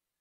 Okay.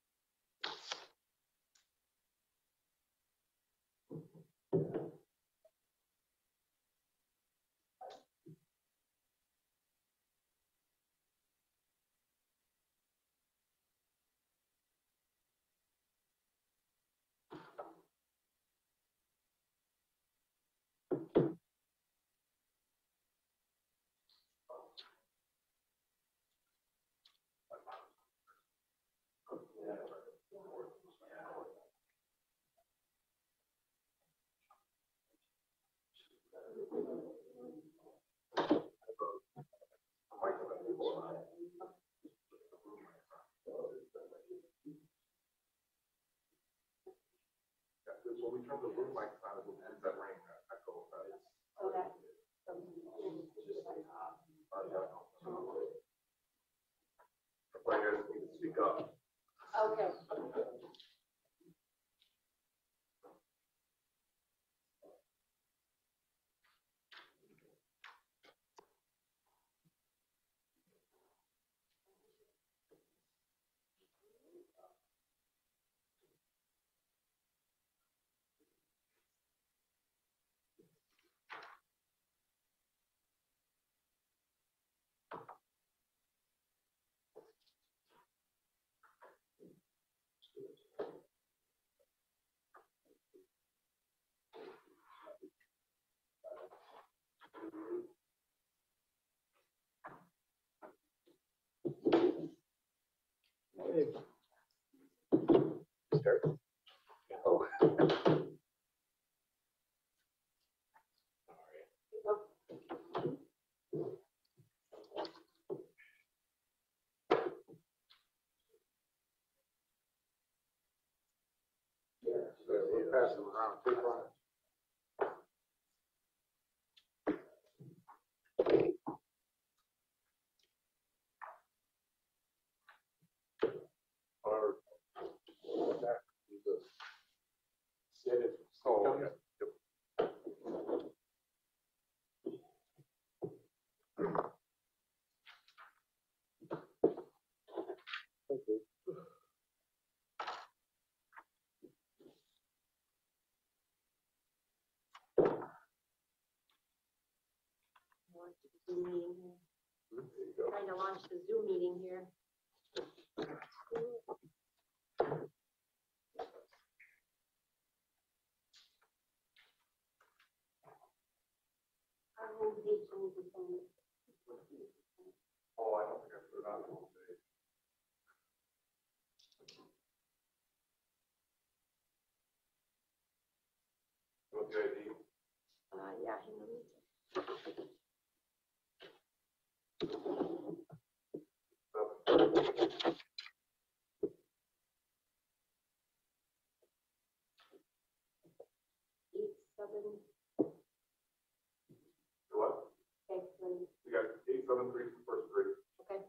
When we turn the room lights on, it ends up running an echo. Okay. The players need to speak up. Okay. Start. Oh. Zoom meeting here. Trying to launch the Zoom meeting here. Our homepage needs to send it. Oh, I don't think I put it on the homepage. What's the ID? Yeah, hang on. What? We got 873 first three. Okay.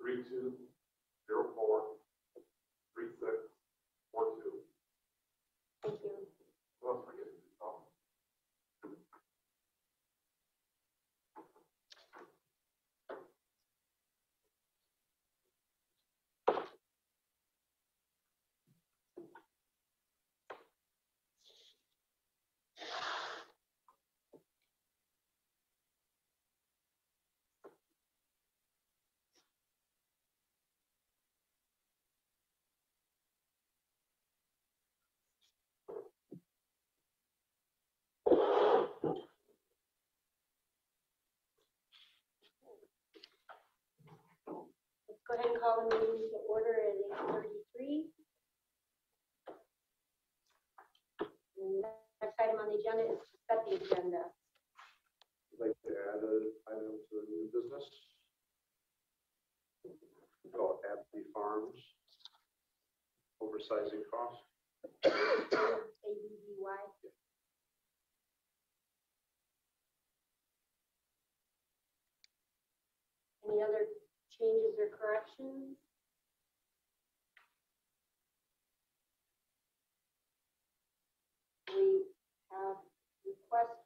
32043642. Thank you. What else am I getting? Go ahead and call the meeting to order at 8:33. Next item on the agenda is to set the agenda. I'd like to add an item to a new business. It's called Abbey Farms. Oversizing costs. ABBY. Any other changes or corrections? We have request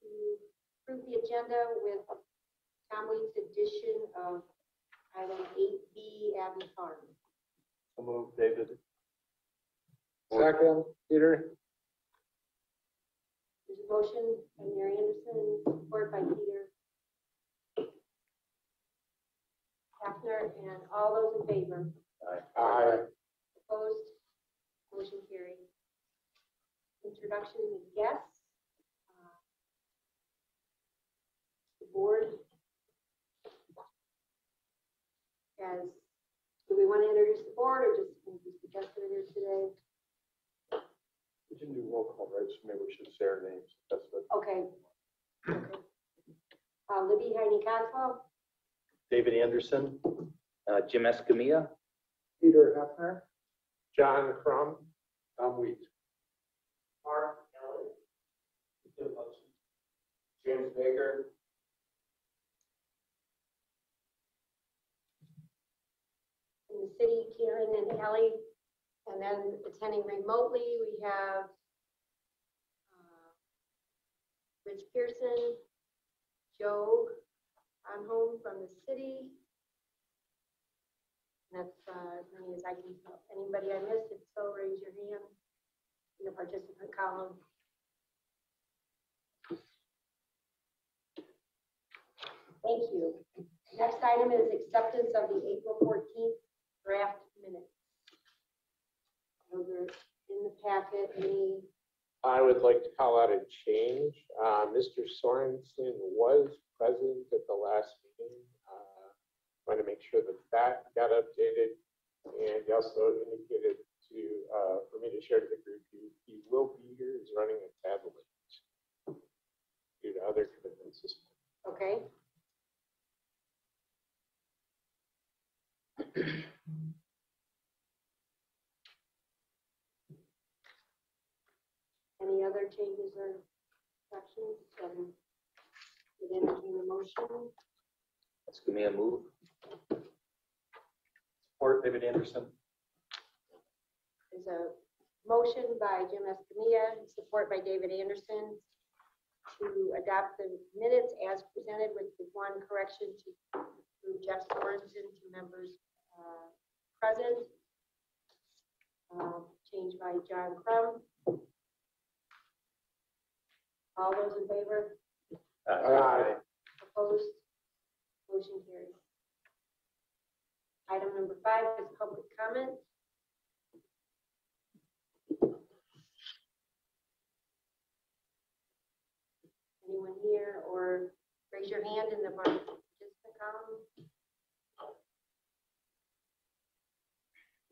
to approve the agenda with Tom Waits' addition of item 8B, Abbey Farms. So moved, David. Second, Peter. There's a motion by Mary Anderson, support by Peter Hafner, and all those in favor? Aye. Aye. Opposed? Motion carried. Introduction and guests. The board has, do we want to introduce the board or just introduce the guests that are here today? We didn't do roll call, right? So maybe we should say our names. That's what. Okay. Okay. Libby Heine Coswell, David Anderson, Jim Escamilla, Peter Hefner, John Crum, Tom Wheat, Mark Ellis, James Baker, in the city, Karen and Ellie. And then attending remotely, we have Rich Pearson, Joe Onholm from the city. And that's as many as I can tell. Anybody I missed, if so, raise your hand in the participant column. Thank you. Next item is acceptance of the April 14th draft minutes. Those are in the packet. Any? I would like to call out a change. Mr. Sorensen was present at the last meeting. Want to make sure that that got updated, and he also indicated to for me to share to the group he will be here. He's running a tablet due to other commitments this morning. Okay. Any other changes or corrections? Would entertain a motion. Let's give me a move. Support, David Anderson. There's a motion by Jim Escamilla, support by David Anderson, to adopt the minutes as presented with the one correction to move Jeff Sorensen to members present. Change by John Crum. All those in favor? Aye. Opposed? Motion carries. Item number 5 is public comment. Anyone here, or raise your hand in the participant column?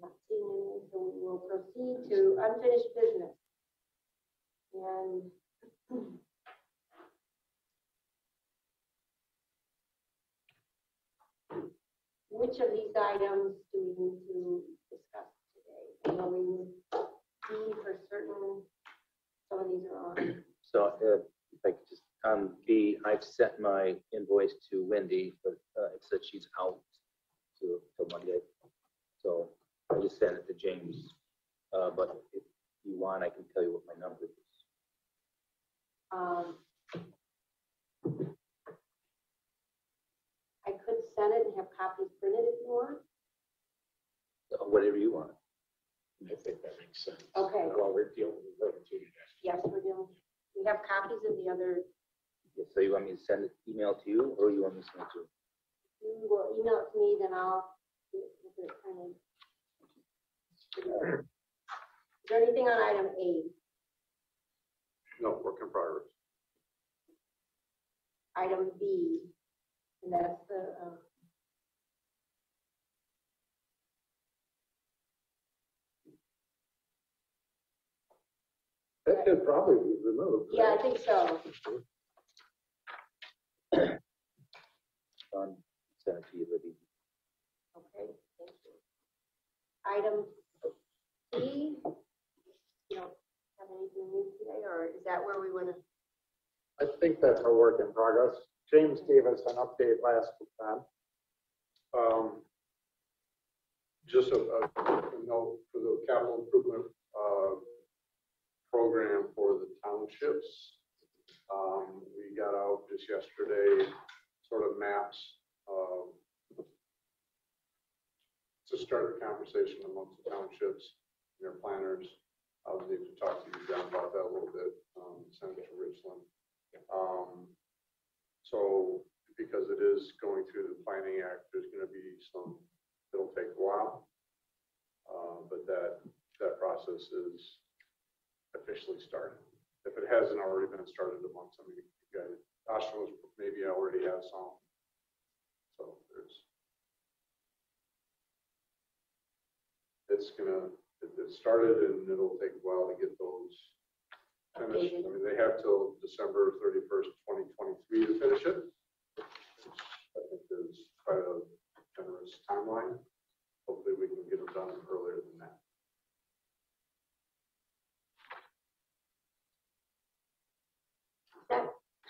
Not seeing any, so we will proceed to unfinished business. And which of these items do we need to discuss today? I know we need D for certain. Some of these are on. So if I could just on B, I've sent my invoice to Wendy, but it said she's out till Monday. So I just sent it to James. But if you want, I can tell you what my number is. I could send it and have copies printed if you want. Whatever you want. I think that makes sense. Okay. While we're dealing with the other two today. Yes, we're dealing. We have copies of the other. Yes, so you want me to send an email to you, or you want me to send it to you? You will email it to me, then I'll get it printed. Is there anything on item A? No, work in progress. Item B, and that's the that could probably be removed. Yeah, right? I think so. On Libby. Okay, thank you. Item C. No, or is that where we want to? I think that's a work in progress. James gave us an update last time. Just a note for the capital improvement program for the townships. We got out just yesterday sort of maps to start the conversation amongst the townships and their planners. I was able to talk to you, John, about that a little bit, Senator Richland. So because it is going through the Planning Act, there's going to be some, it'll take a while, but that process is officially started. If it hasn't already been started among some of you guys, Osmo maybe already has some. So it started and it'll take a while to get those finished. I mean, they have till December 31st, 2023 to finish it, which I think is quite a generous timeline. Hopefully we can get them done earlier than that.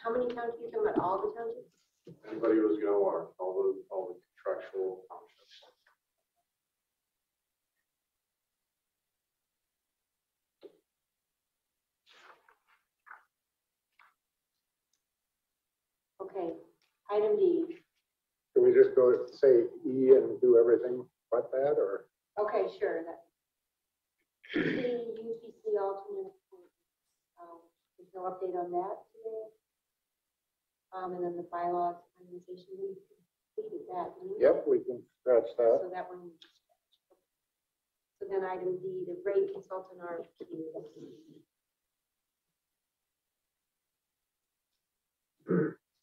How many townships? You talking about all the townships? Anybody who's going to water, all the contractual townships. Okay, item D. Can we just go say E and do everything but that, or? Okay, sure. The UPC alternate. There's no update on that today. And then the bylaws organization, we completed that. Yep, we can scratch that. So that one we can scratch. So then item D, the rate consultant RFQ.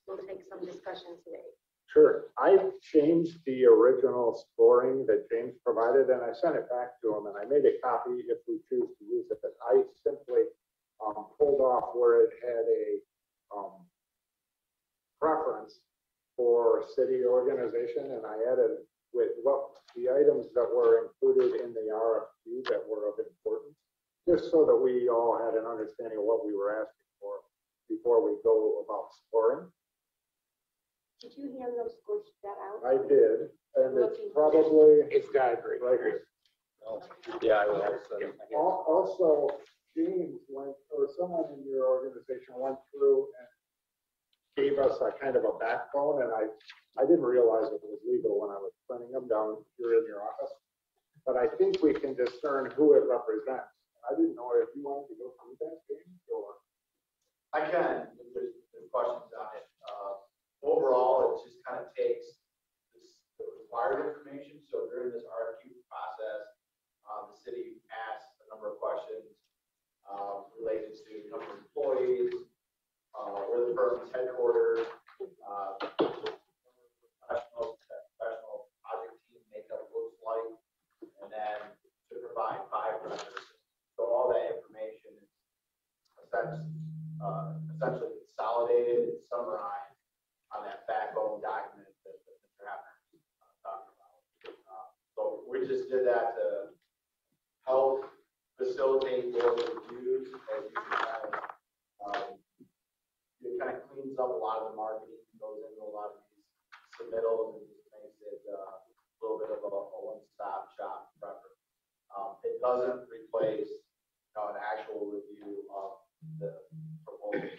We'll take some discussion today. Sure. I changed the original scoring that James provided, and I sent it back to him, and I made a copy if we choose to use it, but I simply pulled off where it had a preference for city organization, and I added with what the items that were included in the RFQ that were of importance, just so that we all had an understanding of what we were asking for before we go about scoring. Did you hand those scores that out? I did, and it's probably it's got it right here. Oh, yeah, I will. Also, James went, or someone in your organization went through and gave us a kind of a backbone, and I didn't realize it was legal when I was printing them down here in your office, but I think we can discern who it represents. I didn't know if you wanted to go through that, James, or I can. There's questions on it. Overall, it just kind of takes the required information. So during this RFQ process, the city asks a number of questions related to the number of employees, where the person's headquartered, professional project team makeup looks like, and then to provide 5 records. So all that information is essentially consolidated and summarized on that backbone document that Mr. Hapner talked about. So we just did that to help facilitate those reviews as you have. It kind of cleans up a lot of the marketing and goes into a lot of these submittals and makes it a little bit of a one-stop shop preference. It doesn't replace an actual review of the proposal.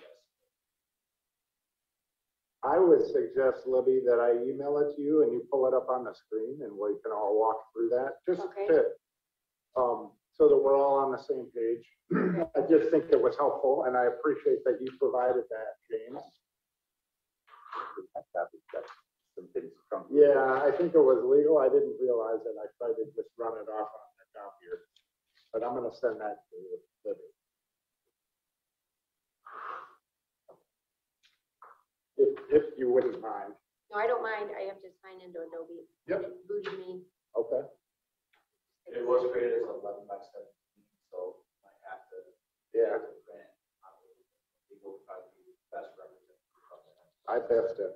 I would suggest, Libby, that I email it to you and you pull it up on the screen and we can all walk through that. Just okay. So that we're all on the same page. I just think it was helpful, and I appreciate that you provided that, James. Yeah, I think it was legal. I didn't realize it. I tried to just run it off on the copier, but I'm going to send that to you, Libby. If you wouldn't mind. No, I don't mind. I have to sign into Adobe. Yep. It booted me. Okay. It was created as 11 by 17, so I have to. Yeah. I passed it.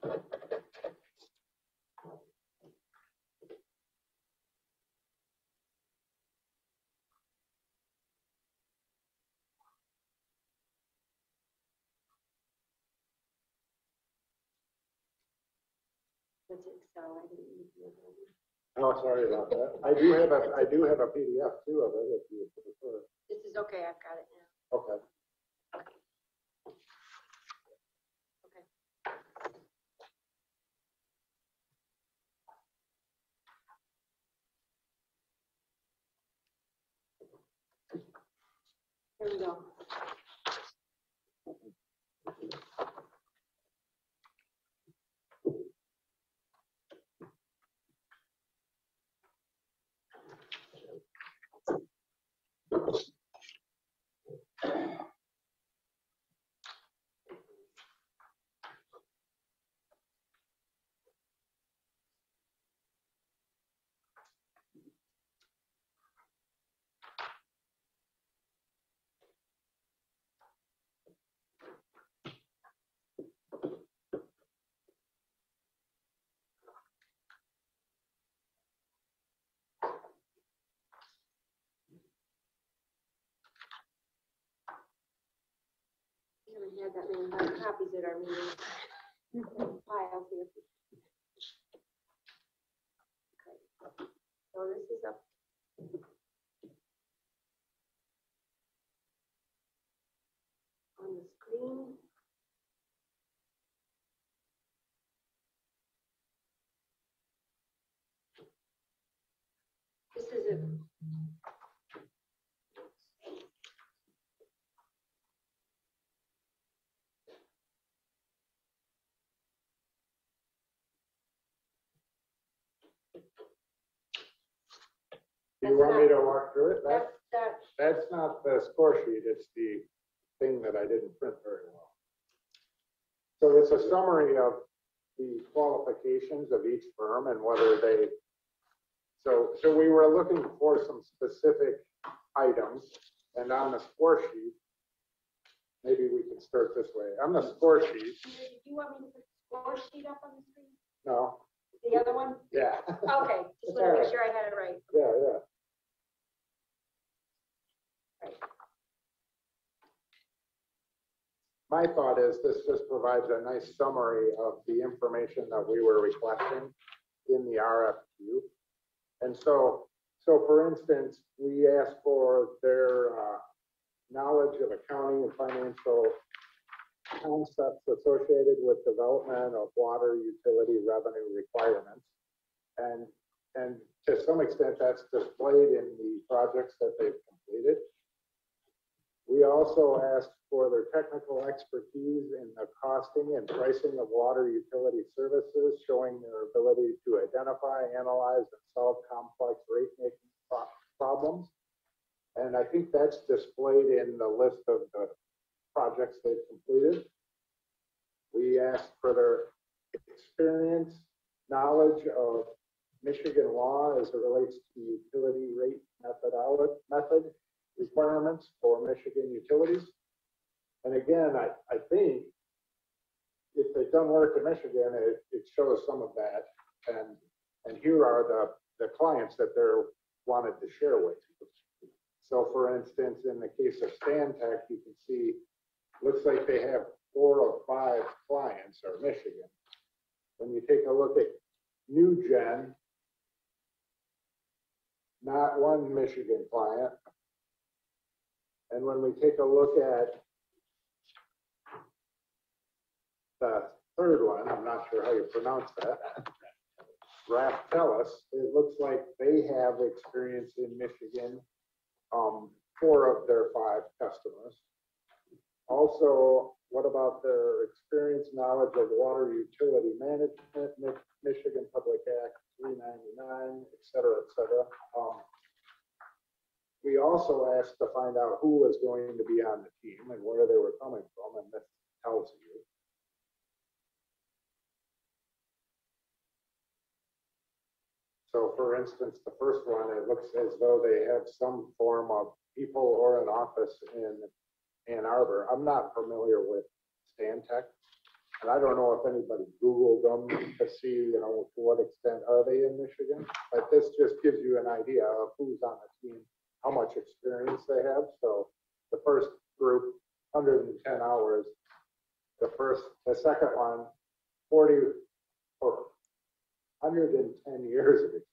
It's Excel. I didn't need your help. Oh, sorry about that. I do have a PDF too of it if you prefer. This is okay. I've got it now. Okay. Here we go. We had that many copies at our meeting. I'll see if okay. So this is up. On the screen. This is a do you want me to walk through it? That's not the score sheet. It's the thing that I didn't print very well. So it's a summary of the qualifications of each firm and whether they. So we were looking for some specific items, and on the score sheet, maybe we can start this way. On the score sheet. Do you want me to put the score sheet up on the screen? No. The other one? Yeah. Okay. Just want to make sure I had it right. Yeah, yeah. Right. My thought is this just provides a nice summary of the information that we were requesting in the RFQ. And so for instance, we asked for their knowledge of accounting and financial concepts associated with development of water utility revenue requirements, and to some extent that's displayed in the projects that they've completed. We also asked for their technical expertise in the costing and pricing of water utility services, showing their ability to identify, analyze, and solve complex rate making problems. And I think that's displayed in the list of the projects they've completed. We asked for their experience, knowledge of Michigan law as it relates to utility rate method requirements for Michigan utilities. And again, I think if they've done work in Michigan, it shows some of that. And here are the clients that they're wanted to share with. So for instance, in the case of Stantec, you can see looks like they have 4 or 5 clients are Michigan. When you take a look at New Gen, not one Michigan client. And when we take a look at the third one, I'm not sure how you pronounce that, Rathellas, it looks like they have experience in Michigan. 4 of their 5 customers. Also, what about their experience, knowledge of water utility management, Michigan Public Act 399, et cetera, et cetera. We also asked to find out who was going to be on the team and where they were coming from, and that tells you. So for instance, the first one, it looks as though they have some form of people or an office in Ann Arbor. I'm not familiar with Stantec. And I don't know if anybody Googled them to see, you know, to what extent are they in Michigan, but this just gives you an idea of who's on the team, how much experience they have. So the first group, 110 hours, the second one, 40 or 110 years of experience.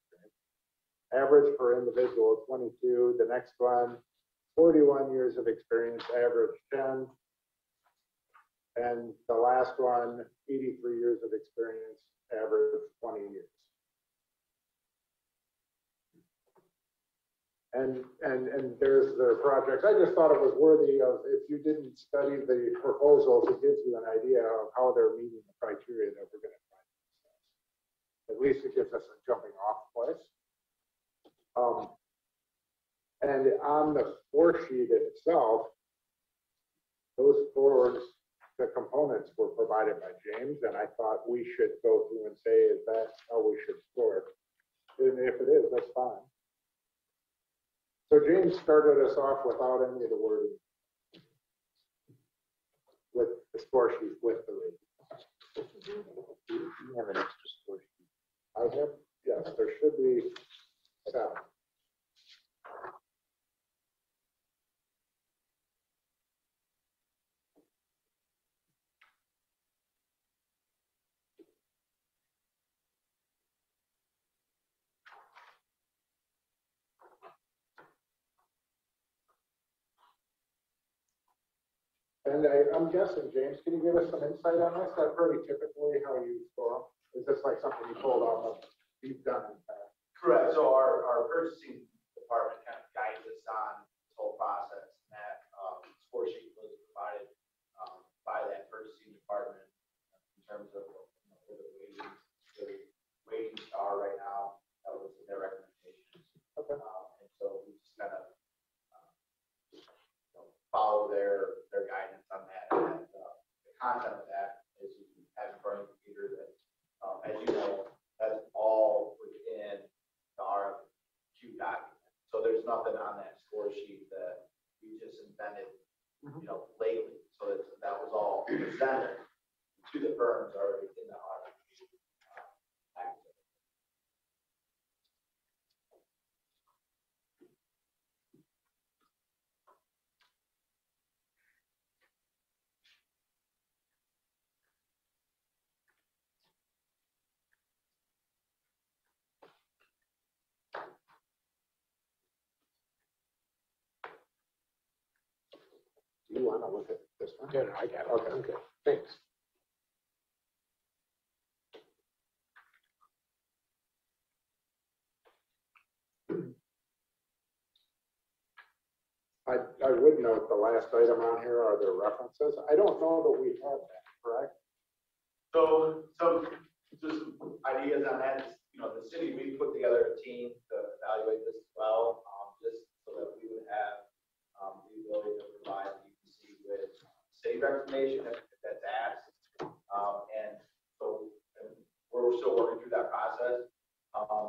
Average per individual, 22. The next one, 41 years of experience, average 10. And the last one, 83 years of experience, average 20 years. And there's their projects. I just thought it was worthy of, if you didn't study the proposals, it gives you an idea of how they're meeting the criteria that we're going to find. At least it gives us a jumping off place. And on the score sheet itself, those scores, the components were provided by James, and I thought we should go through and say, is that how we should score? And if it is, that's fine. So James started us off without any of the wording, with the score sheet, with the rating. You have an extra score sheet. I have, yes, there should be 7. And I'm guessing, James, can you give us some insight on this? That's pretty typically how you score. Is this like something you pulled off of deep down in the past? Correct. So our purchasing department kind of guides us on this whole process, and that score sheet was provided by that purchasing department in terms of where the weightings are right now. That was their recommendations. Okay. And so we just kind of follow their guidance on that, and the content of that is you can have in front of the computer that, as you know, that's all within the RFQ document. So there's nothing on that score sheet that you just invented, you know, lately. So that was all presented to the firms already in the RFQ document. You want to look at this one? Yeah, no, I got it. Okay, okay. Thanks. I would note the last item on here are the references. I don't know that we have that, correct? So some just ideas on that is, you know, the city, we put together a team to evaluate this as well, just so that we would have the ability to provide UPC with city recommendation if that's asked. And so we're still working through that process.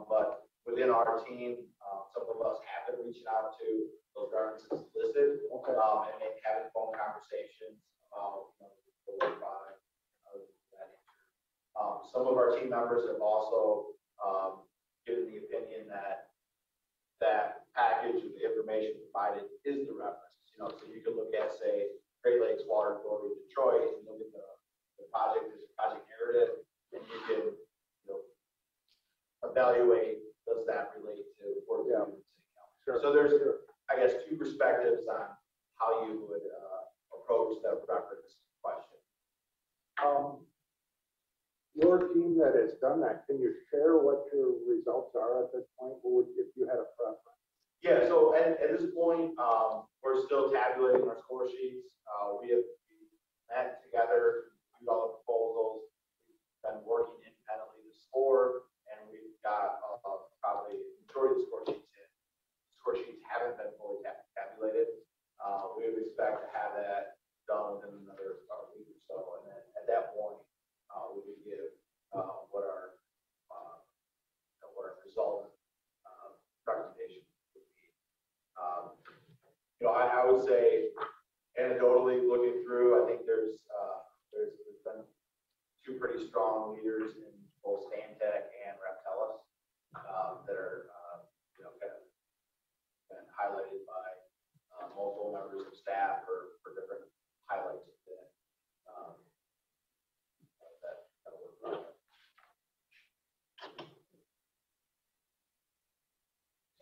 But within our team, some of us have been reaching out to those references listed, okay, and then having phone conversations about, you know, the work product and other things of that nature. Some of our team members have also given the opinion that package of the information provided is the reference. You know, so you can look at, say, Great Lakes Water Authority of Detroit, and look at the project as a project narrative, and you can, you know, evaluate, does that relate to work in the city council? Sure. So there's, I guess, two perspectives on how you would approach that reference question. Your team that has done that, can you share what your results are at this point? What would, if you had a preference? Yeah, so at this point, we're still tabulating our score sheets. We met together, reviewed all the proposals, we've been working independently to score, and we've got probably the majority of the score sheets in. Score sheets haven't been fully tabulated. We would expect to have that done within another week or so, and then at that point, we would give what our result recommendation would be. You know, I would say anecdotally looking through, I think there's two pretty strong leaders in both Stantec and Rathellas that are kind of been highlighted by multiple members of staff for different highlights of that.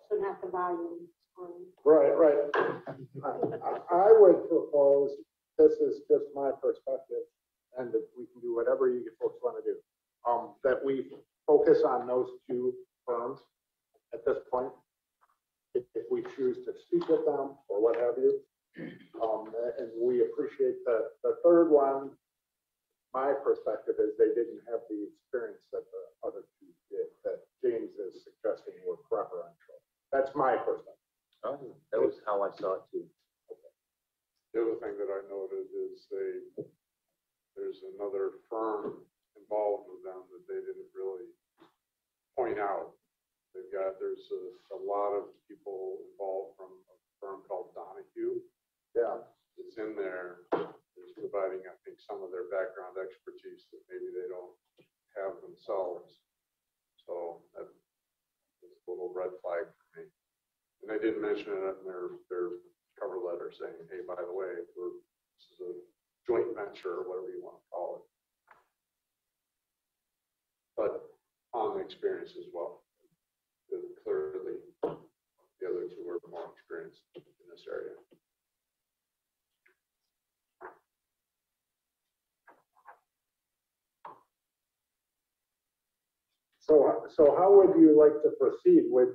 So not the volume. Right. I would propose, this is just my perspective, and we can do whatever you folks want to do, that we focus on those two firms at this point, if we choose to speak with them or what have you. And we appreciate the third one. My perspective is they didn't have the experience that the other two did, that James is suggesting were preferential. That's my perspective. Oh, that was how I saw it too. Okay. The other thing that I noted is there's another firm involved with them that they didn't really point out. There's a lot of people involved from a firm called Donahue. Yeah, it's in there. It's providing, I think, some of their background expertise that maybe they don't have themselves. So that's a little red flag for me. And they didn't mention it in their cover letter saying, hey, by the way, this is a joint venture or whatever you want to call it. But on the experience as well. Clearly, the other two are more experienced in this area. So how would you like to proceed with?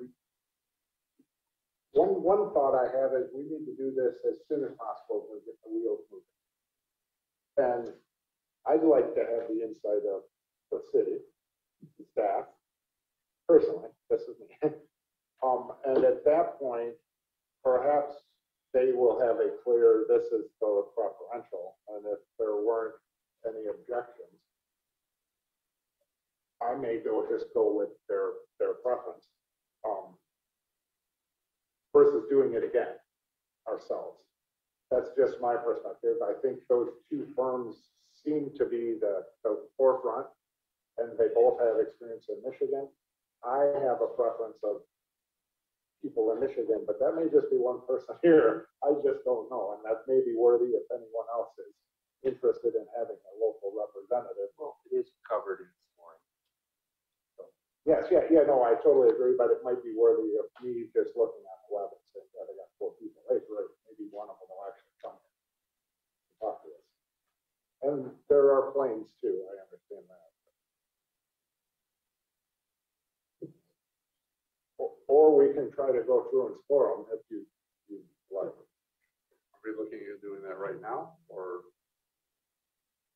One thought I have is we need to do this as soon as possible to get the wheels moving. And I'd like to have the insight of the city, the staff, personally, this is me. And at that point, perhaps they will have a clear, this is the preferential, and if there weren't any objections, I may just go with their preference. Versus doing it again ourselves. That's just my perspective. I think those two firms seem to be the forefront, and they both have experience in Michigan. I have a preference of people in Michigan, but that may just be one person here. I just don't know, and that may be worthy if anyone else is interested in having a local representative. Well, it is covered in scoring. Yes, no, I totally agree, but it might be worthy of me just looking at the web and saying, yeah, they got four people. Hey, great, maybe one of them will actually come and talk to us. And there are planes too, I understand that. Or we can try to go through and score them if you like. Are we looking at doing that right now? Or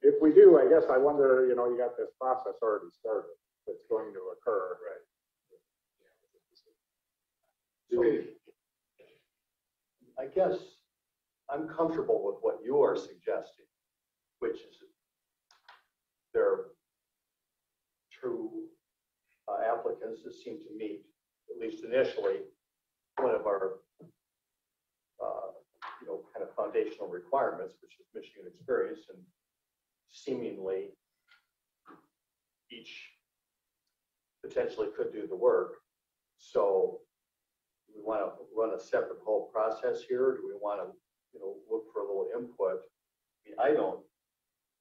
if we do, I guess I wonder, you got this process already started that's going to occur. Right. I guess I'm comfortable with what you are suggesting, which is there are two applicants that seem to meet, at least initially, one of our kind of foundational requirements, which is Michigan experience, and seemingly each potentially could do the work. So do we want to run a separate whole process here, or do we want to look for a little input?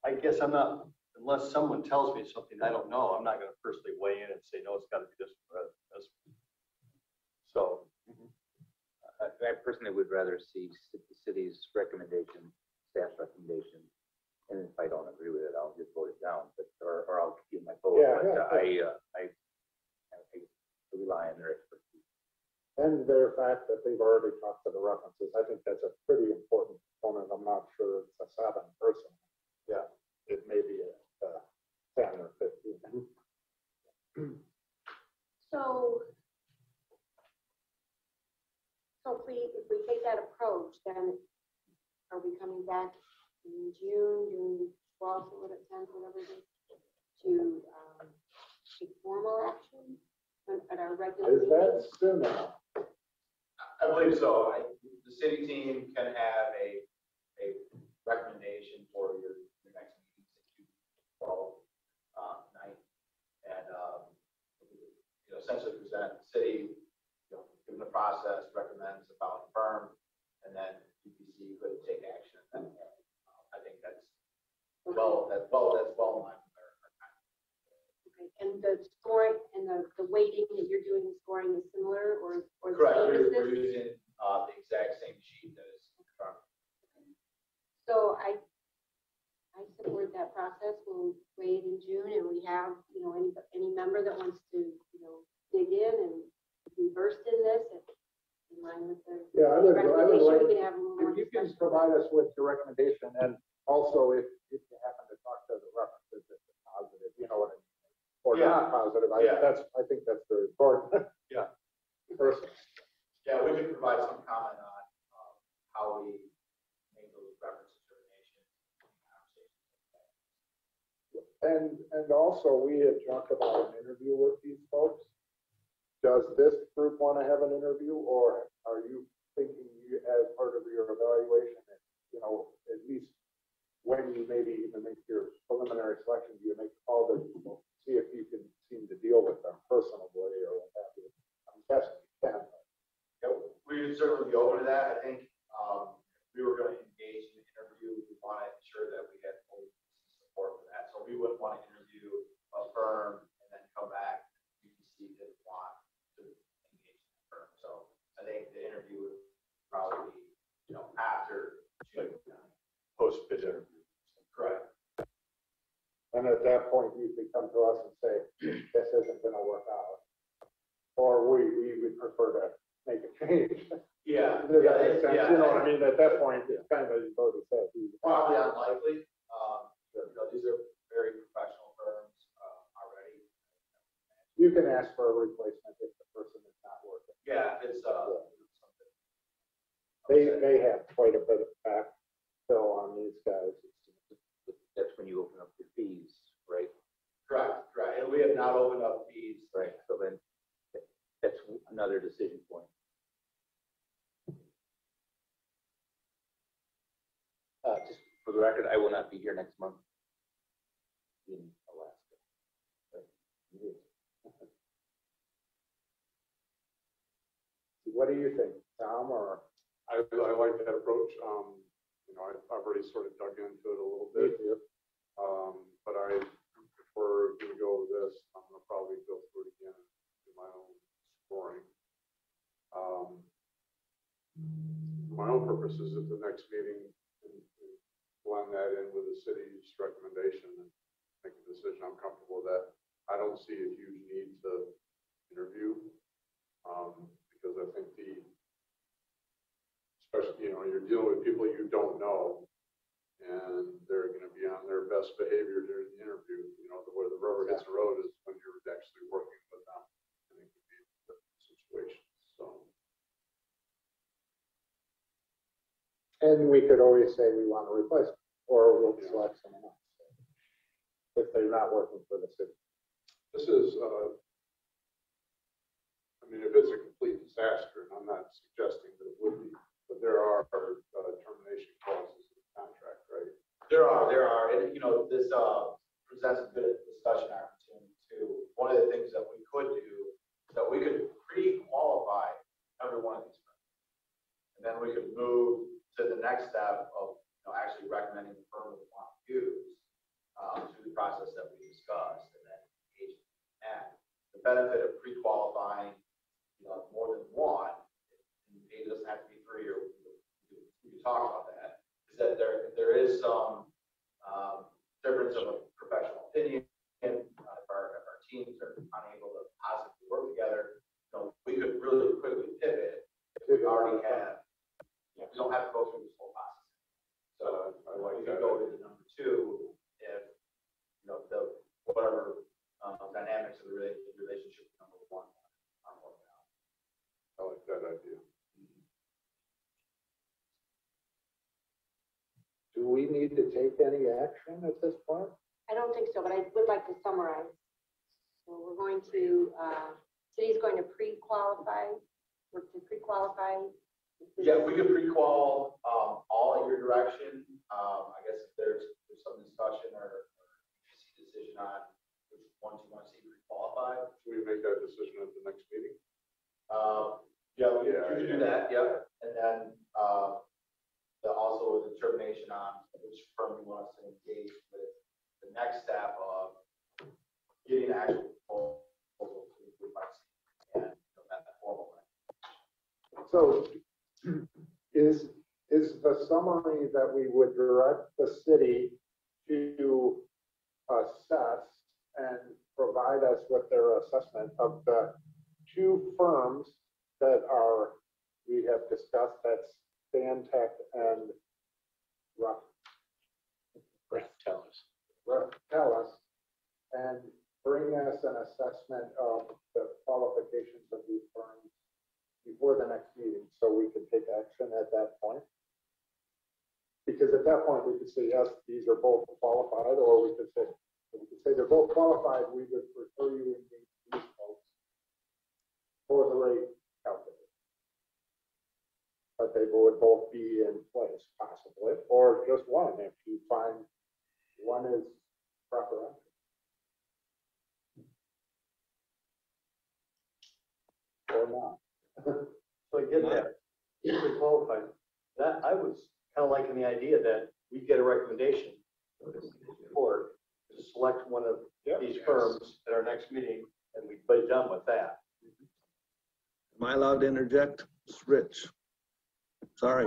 I guess I'm not, unless someone tells me something I don't know, I'm not going to personally weigh in and say no, it's got to be this. So I personally would rather see the city's recommendation, staff's recommendation, and if I don't agree with it, I'll just vote it down. But or I'll keep my vote. Yeah, but yeah. I rely on their expertise and their fact that they've already talked to the references. I think that's a pretty important component. I'm not sure it's a 7 person. Yeah, it may be a 10 or 15. So if we take that approach, then are we coming back in June 12th, or whatever, 10th, whatever it is, to take formal action at our regular meeting? Is that soon enough? I believe so. The city team can have a recommendation for your next meeting, and the weighting that you're doing and scoring is similar, or correct? We're using the exact same sheet that is in front. So I support that process. We'll weigh it in June, and we have, you know, any member that wants to, you know, dig in and be versed in this. In line with the I would like, we can have if you can provide us with your recommendation, and also if you happen to talk to the references that are positive, you know what I mean, or not positive, I think that's very important. Personally. Yeah, we can provide some comment on how we make those reference determinations. And also, we had talked about an interview with these folks. Does this group want to have an interview, or are you thinking you, as part of your evaluation, that, you know, at least when you maybe even make your preliminary selection, you make all the people, see if you can seem to deal with them personally or what have you? I'm guessing you can. Yeah, we would certainly be open to that. I think if we were going to engage in an interview, we want to ensure that we had full support for that. So we wouldn't want to interview a firm and then come back and you can see that we want. I think the interview would probably be, you know, after June, post bid interview. Correct. And at that point, you could come to us and say, this isn't going to work out, or we would prefer to make a change. Yeah. You know what I mean? At that point, it's kind of as you both said. Probably unlikely. You know, these are very professional firms already. You can ask for a replacement if the person is not working. Yeah, it's something. They have quite a bit of backfill on these guys. That's when you open up your fees, right? Correct, right. And we have not opened up fees, right? So then that's another decision point. Just for the record, I will not be here next month in Alaska. Right. What do you think, Tom? Or I like that approach. You know, I've already sort of dug into it a little bit. Yeah. But I prefer to go with this. I'm gonna probably go through it again and do my own scoring. For my own purposes, at the next meeting, and blend that in with the city's recommendation and make a decision. I'm comfortable with that. I don't see a huge need to interview. Because I think especially, you know, you're dealing with people you don't know, and they're going to be on their best behavior during the interview. You know, where the rubber hits the road is when you're actually working with them, and it could be different situations. So, and we could always say we want to replace them, or we'll select someone else if they're not working for the city. This is. I mean, if it's a complete disaster, and I'm not suggesting that it would be, but there are termination clauses in the contract, right? There are, and you know, this presents a bit of discussion opportunity too. One of the things that we could do is that we could pre-qualify every one of these firms, and then we could move to the next step of, you know, actually recommending the firm we want to use through the process that we discussed, and then engage in the benefit of pre-qualifying. More than one, and it doesn't have to be three, or we can talk about that, is that there is some difference of professional opinion. If our teams are unable to positively work together, you know, we could really quickly pivot if we already have, you know, we don't have to go through this whole process. So we could go to number two if, you know, the whatever dynamics of the relationship with number one. I like that idea. Do we need to take any action at this point? I don't think so, but I would like to summarize. So we're going to, city's going to pre-qualify, work to pre-qualify. Yeah, we could pre-qual all at your direction. I guess if there's some discussion or decision on which ones you want to see pre-qualified. Should we make that decision at the next meeting? Yeah, we do that. Yeah, and then also the determination on which firm we want us to engage with. The next step of getting an actual proposal to So is the summary that we would direct the city to assess and provide us with their assessment of the two firms that are we have discussed, that's Stantec and Rathellas, and bring us an assessment of the qualifications of these firms before the next meeting so we can take action at that point. Because at that point we could say, yes, these are both qualified, or we could say they're both qualified, we would refer you and engage these folks for the rate calculator. But they would both be in place, possibly, or just one if you find one is proper. Or not. So I get that. If we qualified, that I was kind of liking the idea that we get a recommendation report to select one of these firms at our next meeting, and we play done with that. Am I allowed to interject? It's Rich. Sorry.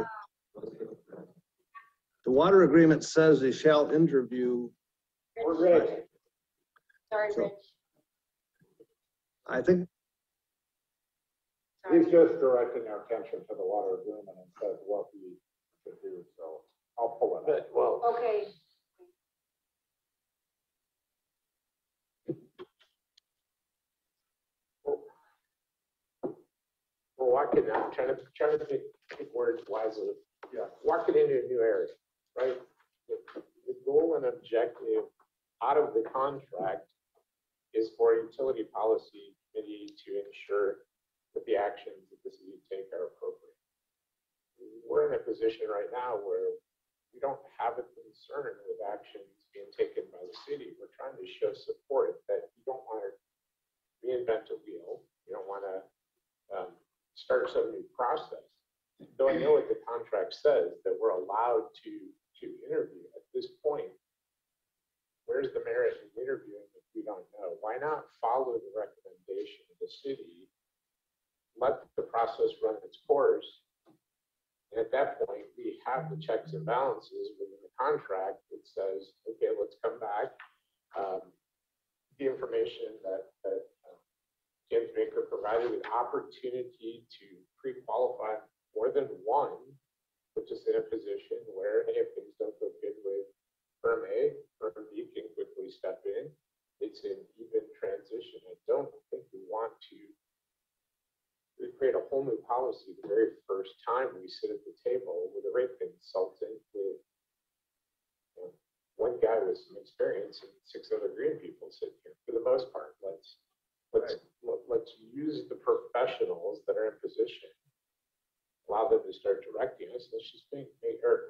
The water agreement says they shall interview. Rich. Sorry, Rich. I think he's just directing our attention to the water agreement and says what we should do. So I'll pull it up. Well, okay. We're walking now, trying to pick words wisely. Yeah, walking into a new area, right? The goal and objective out of the contract is for utility policy committee to ensure that the actions that the city take are appropriate. We're in a position right now where we don't have a concern with actions being taken by the city. We're trying to show support that you don't want to reinvent a wheel. You don't want to start some new process. Though I know what the contract says, that we're allowed to interview at this point. Where's the merit in interviewing if we don't know? Why not follow the recommendation of the city, let the process run its course, and at that point we have the checks and balances within the contract that says, okay, let's come back. The information that James Baker provided an opportunity to pre-qualify more than one, which is in a position where, hey, if things don't go good with firm A, firm B can quickly step in. It's an even transition. I don't think we want to create a whole new policy the very first time we sit at the table with a rate consultant with one guy with some experience and six other green people sitting here. For the most part, let's use the professionals that are in position. Allow them to start directing us. Let's just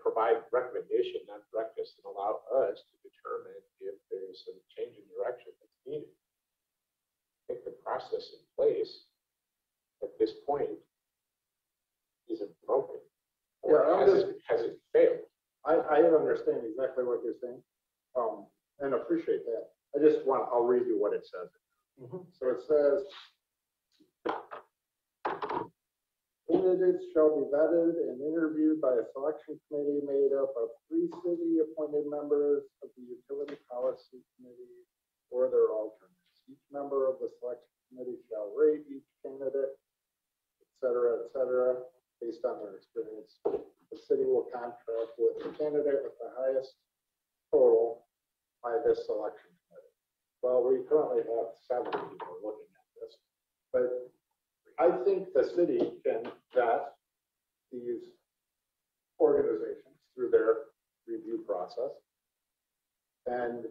provide recommendation, not direct us, and allow us to determine if there's some change in direction that's needed. I think the process in place at this point isn't broken, or has it failed? I understand exactly what you're saying, and appreciate that. I'll read you what it says. Mm-hmm. So it says, candidates shall be vetted and interviewed by a selection committee made up of 3 city-appointed members of the Utility Policy Committee or their alternates. Each member of the selection committee shall rate each candidate, et cetera, based on their experience. The city will contract with the candidate with the highest total by this selection committee. Well, we currently have 7 people looking at this, but I think the city can vet these organizations through their review process, and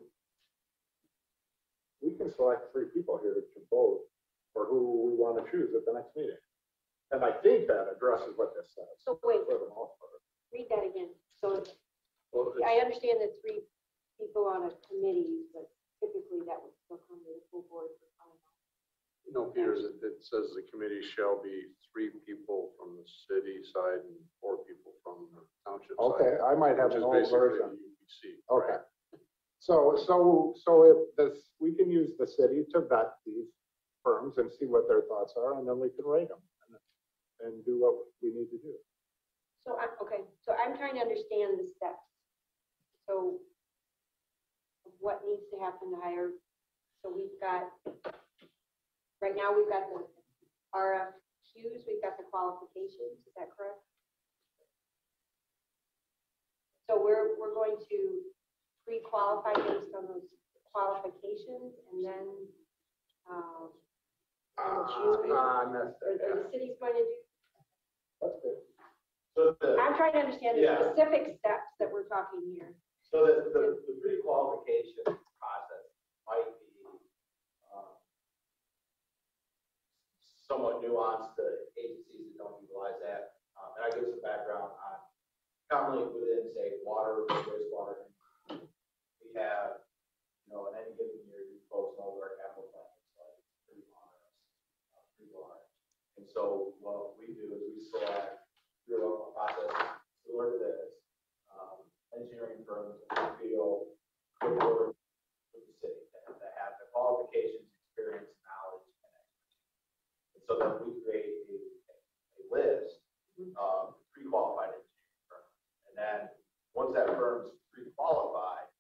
we can select 3 people here to vote for who we want to choose at the next meeting. And I think that addresses what this says. So wait, read that again. So I understand that 3 people on a committee, but typically that would still come to the full board for final. No, Peters, it says the committee shall be 3 people from the city side and 4 people from the township side. Okay, I might have an old version. UBC, okay. Right? So if this, we can use the city to vet these firms and see what their thoughts are, and then we can rate them. and do what we need to do. So I'm trying to understand the steps. So what needs to happen to hire? So we've got, right now we've got the RFQs, we've got the qualifications, is that correct? So we're going to pre-qualify based on those qualifications, and then the city's going to do. That's good. So I'm trying to understand the specific steps that we're talking here. So the pre-qualification process might be somewhat nuanced to agencies that don't utilize that. And I give some background on commonly within, say, water, wastewater. We have, you know, in any given year, you folks know where our capital plan is like, pretty large. And so what we do is we select through a local process similar to this, engineering firms that we feel could work with the city, that have the qualifications, experience, knowledge, and expertise. And so then we create a list of pre-qualified engineering firms. And then once that firm's pre-qualified,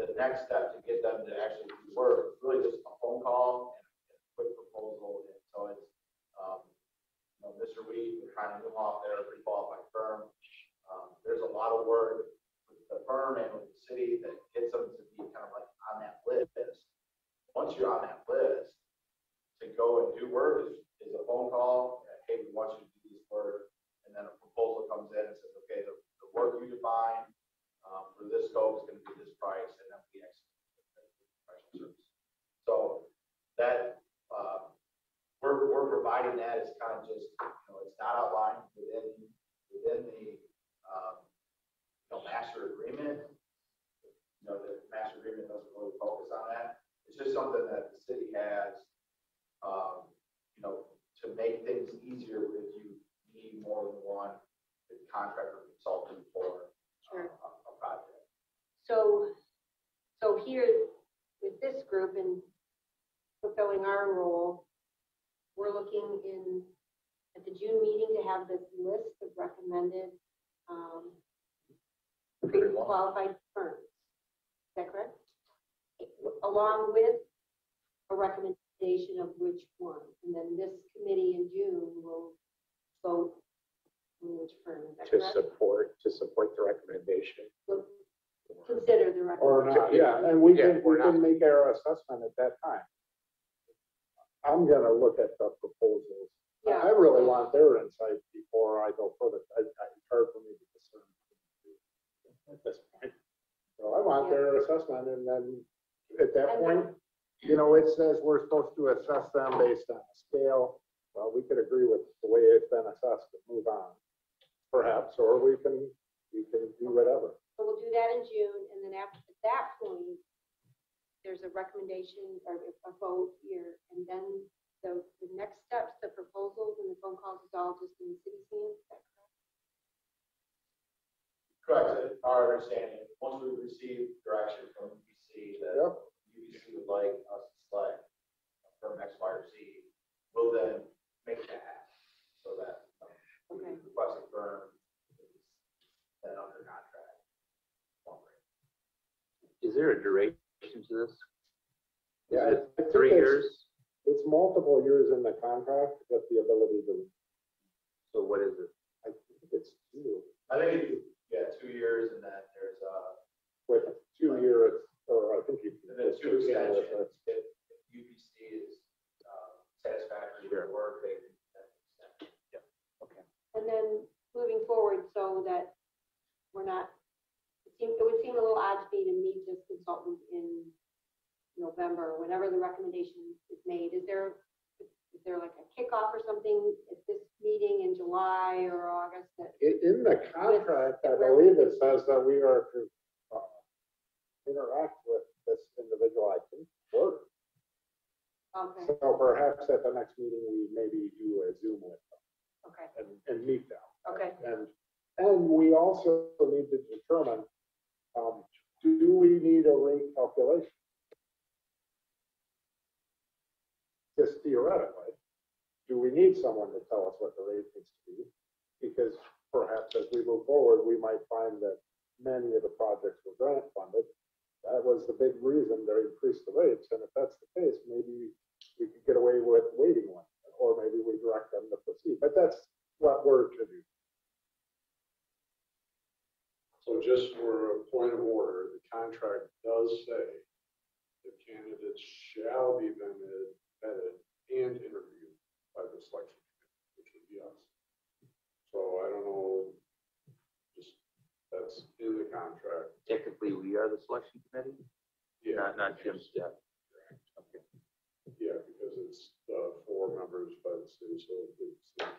the next step to get them to actually do work is really just a phone call and a quick proposal. And so it's, you know, Mr. Weed, we're trying to move off there, a pre-qualified firm. There's a lot of work with the firm and with the city that gets them to be kind of like on that list. Once you're on that list, to go and do work is a phone call, and, hey, we want you to do this work. And then a proposal comes in and says, okay, the work you define for this scope is going to be this price, and then we execute the professional service. So that we're providing that is kind of just, you know, it's not outlined within the you know, master agreement. You know, the master agreement doesn't really focus on that. It's just something that the city has, you know, to make things easier if you need more than one contractor consultant for a project. So here with this group and fulfilling our role, we're looking in at the June meeting to have this list of recommended pre-qualified firms. Is that correct? Along with a recommendation of which one, and then this committee in June will vote. Which firm is that correct? to support the recommendation. We'll consider the recommendation. Or not, yeah. And we can make our assessment at that time. I'm going to look at the proposals. Yeah. I really want their insight before I go further. It's hard for me to discern at this point. So I want their assessment, and then at that point, you know, it says we're supposed to assess them based on a scale. Well, we could agree with the way it's been assessed and move on, perhaps, or we can do whatever. So we'll do that in June, and then after that point, there's a recommendation or a vote here, and then the next steps, the proposals and the phone calls, is all just in the city's hands. Is that correct? Correct. Our understanding, once we receive direction from UBC that UBC would like us to select from X, Y, or Z, we'll then make that happen so that the requested firm is then under contract. Is there a duration to this? Yeah, it's 3 years. It's multiple years in the contract with the ability to. So what is it? I think it's 2. I think it's 2 years, and then there's with 2 years, or I think you can. And then 2 extensions. If UBC is satisfactory work, they can extend. Yeah. Okay. And then moving forward, so that we're not. It would seem a little odd to me to meet this consultant in November, whenever the recommendation is made. Is there like a kickoff or something at this meeting in July or August? That in the contract, I believe it says that we are to interact with this individual. I think work. Okay. So perhaps at the next meeting, we maybe do a Zoom with them. Okay. And meet them. Okay. And we also need to determine. Do we need a rate calculation? Just theoretically, do we need someone to tell us what the rate needs to be? Because perhaps as we move forward, we might find that many of the projects were grant funded. That was the big reason they increased the rates. And if that's the case, maybe we could get away with waiting one, or maybe we direct them to proceed. But that's what we're to do. So just for a point of order, the contract does say the candidates shall be vetted and interviewed by the selection committee, which would be us. So I don't know, just that's in the contract. Technically, we are the selection committee? Yeah. Not Jim's staff. Correct. Okay. Yeah, because it's 4 members by the city, so it's us.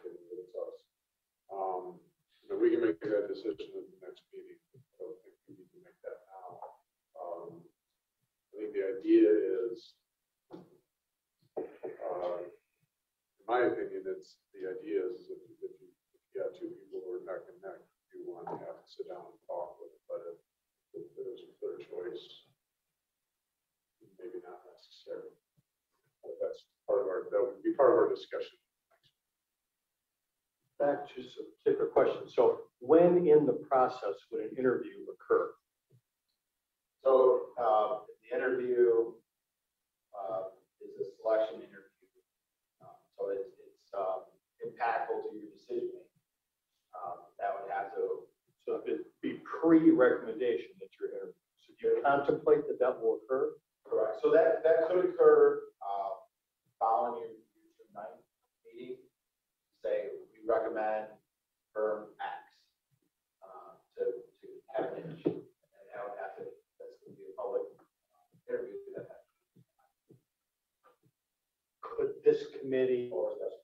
And we can make that decision at the next meeting. I don't think we need to make that now. I think the idea is, in my opinion, the idea is if you got 2 people who are neck and neck, you want to have to sit down and talk with it. But if there's a third choice, maybe not necessarily. But that's part of our, that would be part of our discussion. Back to some particular questions. So when in the process would an interview occur? So the interview is a selection interview. So it's impactful to your decision making. That would have to. So it'd be pre-recommendation that you're interviewed. So you contemplate that that will occur? Correct. So that could occur following your ninth meeting. Say, recommend firm X to have an issue, and that would have to, that's going to be a public interview. Could this committee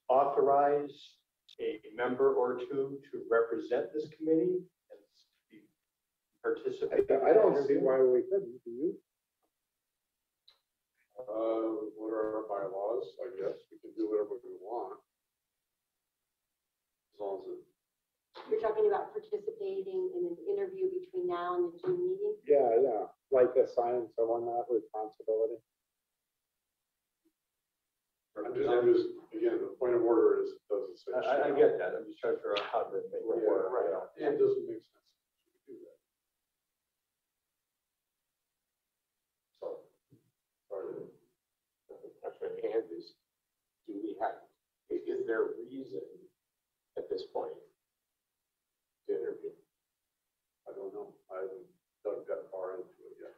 authorize a member or two to represent this committee and participate? I don't see why we couldn't. Do you? What are our bylaws? I guess we can do whatever we want. You're talking about participating in an interview between now and the June meeting? Yeah. Like assign someone that responsibility. Again, the point of order is, does it say? I get that. I'm just trying to figure out how to make it work. Right. Yeah, it doesn't make sense to do that. So, the question at hand is, do we have, is there a reason at this point to interview? I don't know. I haven't dug that far into it yet.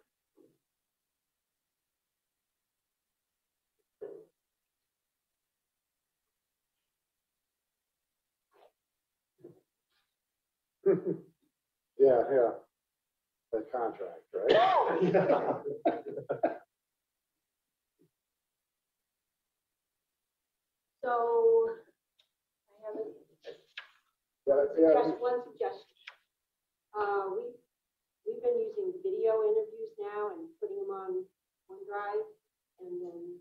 Yeah. The contract, right? So I haven't. One suggestion. We've been using video interviews now and putting them on OneDrive, and then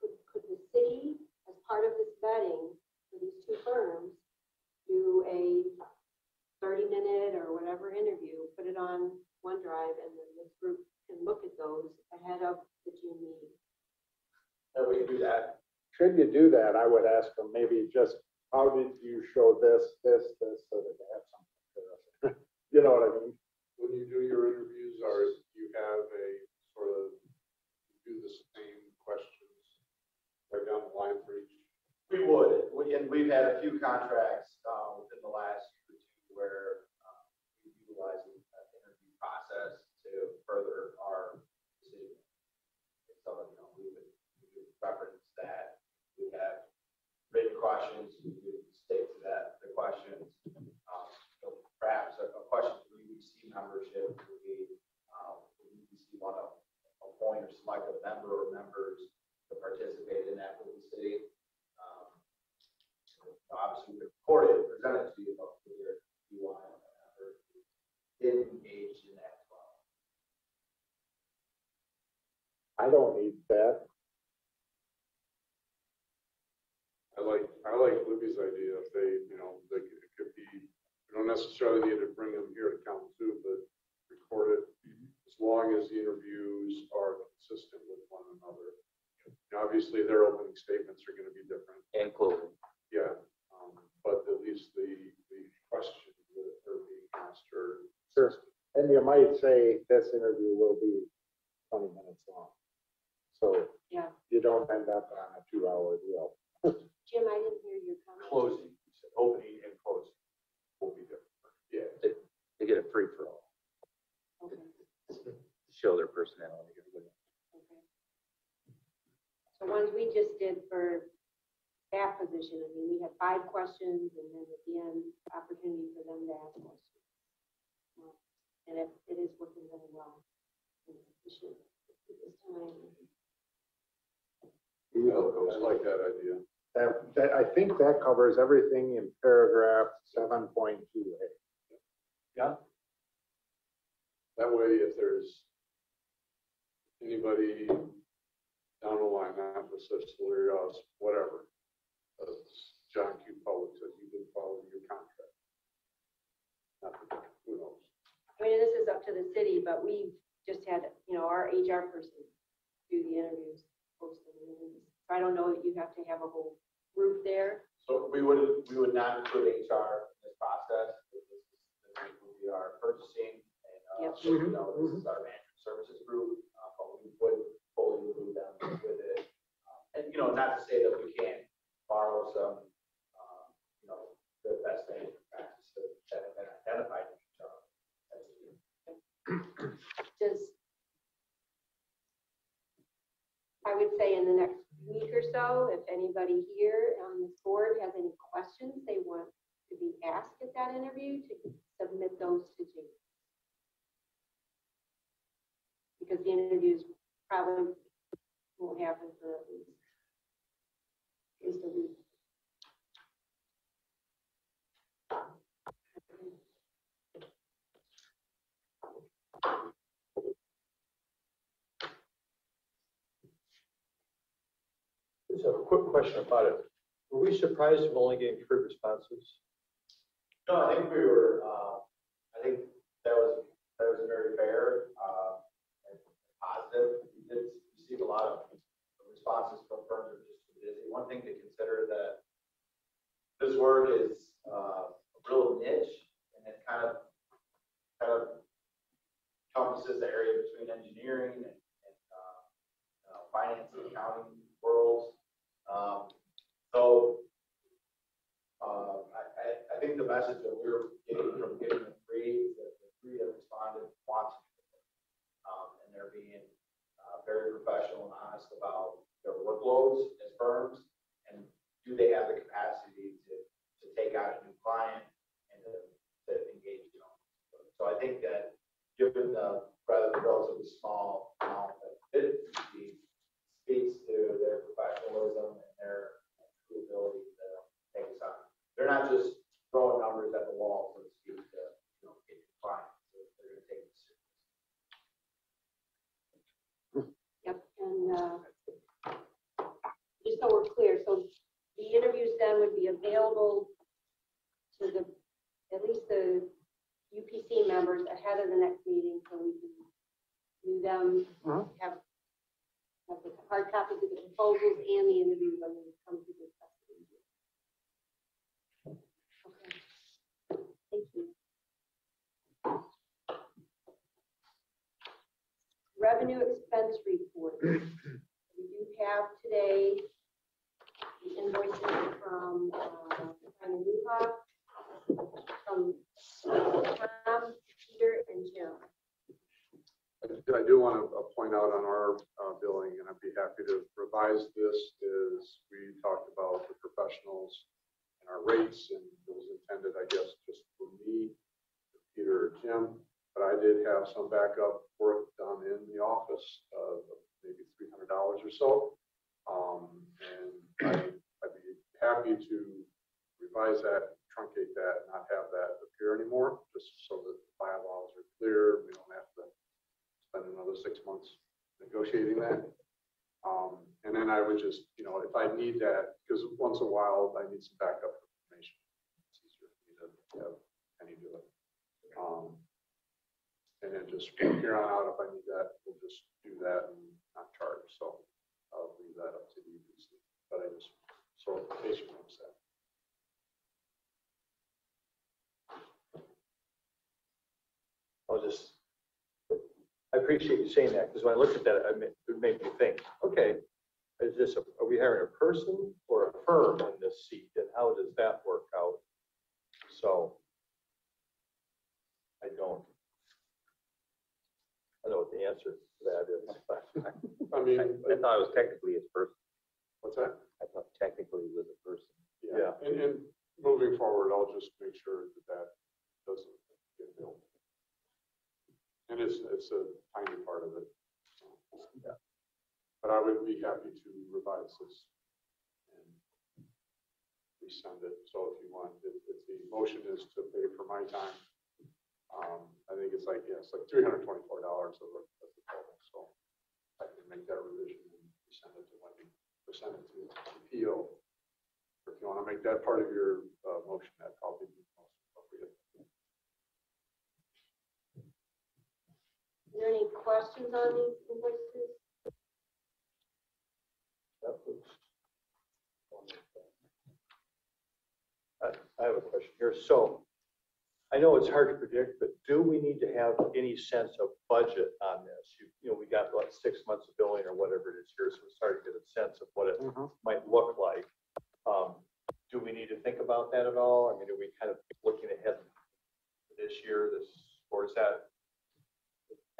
could the city, as part of this vetting for these 2 firms, do a 30-minute or whatever interview, put it on OneDrive, and then this group can look at those ahead of the June meeting. That we can do that. Should you do that, I would ask them maybe just, how did you show this, so that they have something to us? You know what I mean? When you do your interviews, or you have a sort of, you do the same questions right down the line for each? We would. And we've had a few contracts within the last year or two where we utilize the interview process to further our decision. So, you know, we would reference that. We have written questions, you can stick to that, the questions. So perhaps a question for UBC membership would be, would UBC want to appoint or select a member or members to participate in that with the city? Obviously, we record it, present it to you, but whether you want to get engaged in that as well. I don't need that. I like Libby's idea. If they, you know, it could be, you don't necessarily need to bring them here to Kalamazoo, but record it as long as the interviews are consistent with one another. You know, I obviously their opening statements are going to be different. And clothing. Yeah, but at least the questions that are being asked are consistent. And you might say this interview will be 20 minutes long. So yeah, you don't end up on a 2-hour deal. Jim, I didn't hear your comment. Closing, you said opening and closing will be different. Yeah, they get a free for all. Okay. To show their personality. Everybody. Okay. So ones we just did for staff position. I mean, we had 5 questions, and then at the end, opportunity for them to ask questions. And it is working really well. I like that idea. That I think that covers everything in paragraph 7.28. Yeah. That way, if there's anybody down the line, not necessarily us, whatever, John Q. Public said you didn't follow your contract. Not that, who knows? I mean, this is up to the city, but we've just had, our HR person do the interviews, post the interviews. I don't know that you have to have a whole group there. So we would not include HR in this process. This would be our purchasing. Yep. This is our management services group, but we would fully include them with it. And, not to say that we can't borrow some, the best management practices that have been identified in each other. I would say in the next week or so, if anybody here on this board has any questions they want to be asked at that interview, to submit those to Jim. Because the interviews probably won't happen for at least a week. Just have a quick question about it. Were we surprised of only getting 3 responses? No, I think we were. I think that was very fair. Positive. We did receive a lot of responses from firms that are just too busy. One thing to consider that this work is a real niche, and it kind of encompasses the area between engineering and finance and accounting worlds. I think the message that we were getting from getting the 3 that the 3 that responded want to do it. They're being very professional and honest about their workloads as firms, and do they have the capacity to take out a new client and to engage them. So I think that given the relatively small amount that it speaks to their professionalism and their ability to take us on. They're not just throwing numbers at the wall, so to speak, to get new clients. They're going to take this. Yep, and just so we're clear, so the interviews then would be available to at least the UPC members ahead of the next meeting, so we can do them, have the hard copies of the proposals and the interviews when they come to the session. Okay, thank you. Revenue expense report. We do have today the invoices from Nuha, from Tom, Peter, and Jim. I do want to point out on our billing, and I'd be happy to revise this, is we talked about the professionals and our rates, and it was intended, I guess, just for me, Peter, or Jim. But I did have some backup work done in the office, maybe $300 or so. And I'd be happy to revise that, truncate that, and not have that appear anymore, just so that the bylaws are clear. We don't have to spend another 6 months negotiating that. And then I would just, if I need that, because once in a while I need some backup information. It's easier for me to have any do it. And then just from here on out, if I need that, we'll just do that and not charge. So I'll leave that up to appreciate you saying that, because when I looked at that, it made me think, okay, is this are we hiring a person or a firm in this seat, and how does that work out? So I don't know what the answer to that is, but I thought it was technically his person. What's that? I thought technically it was a person. Yeah. And moving forward, I'll just make sure that that doesn't get built. And it's a tiny part of it. Yeah. But I would be happy to revise this and resend it. So if you want, if the motion is to pay for my time, I think it's like, yeah, it's like $324 over at the total. So I can make that revision and resend it to Wendy, or send it to the PO. If you want to make that part of your motion, that'd probably be most appropriate. Are there any questions on these invoices? I have a question here. So I know it's hard to predict, but do we need to have any sense of budget on this? You know, we got like 6 months of billing or whatever it is here, so we're starting to get a sense of what it might look like. Do we need to think about that at all? I mean, are we kind of looking ahead this year, or is that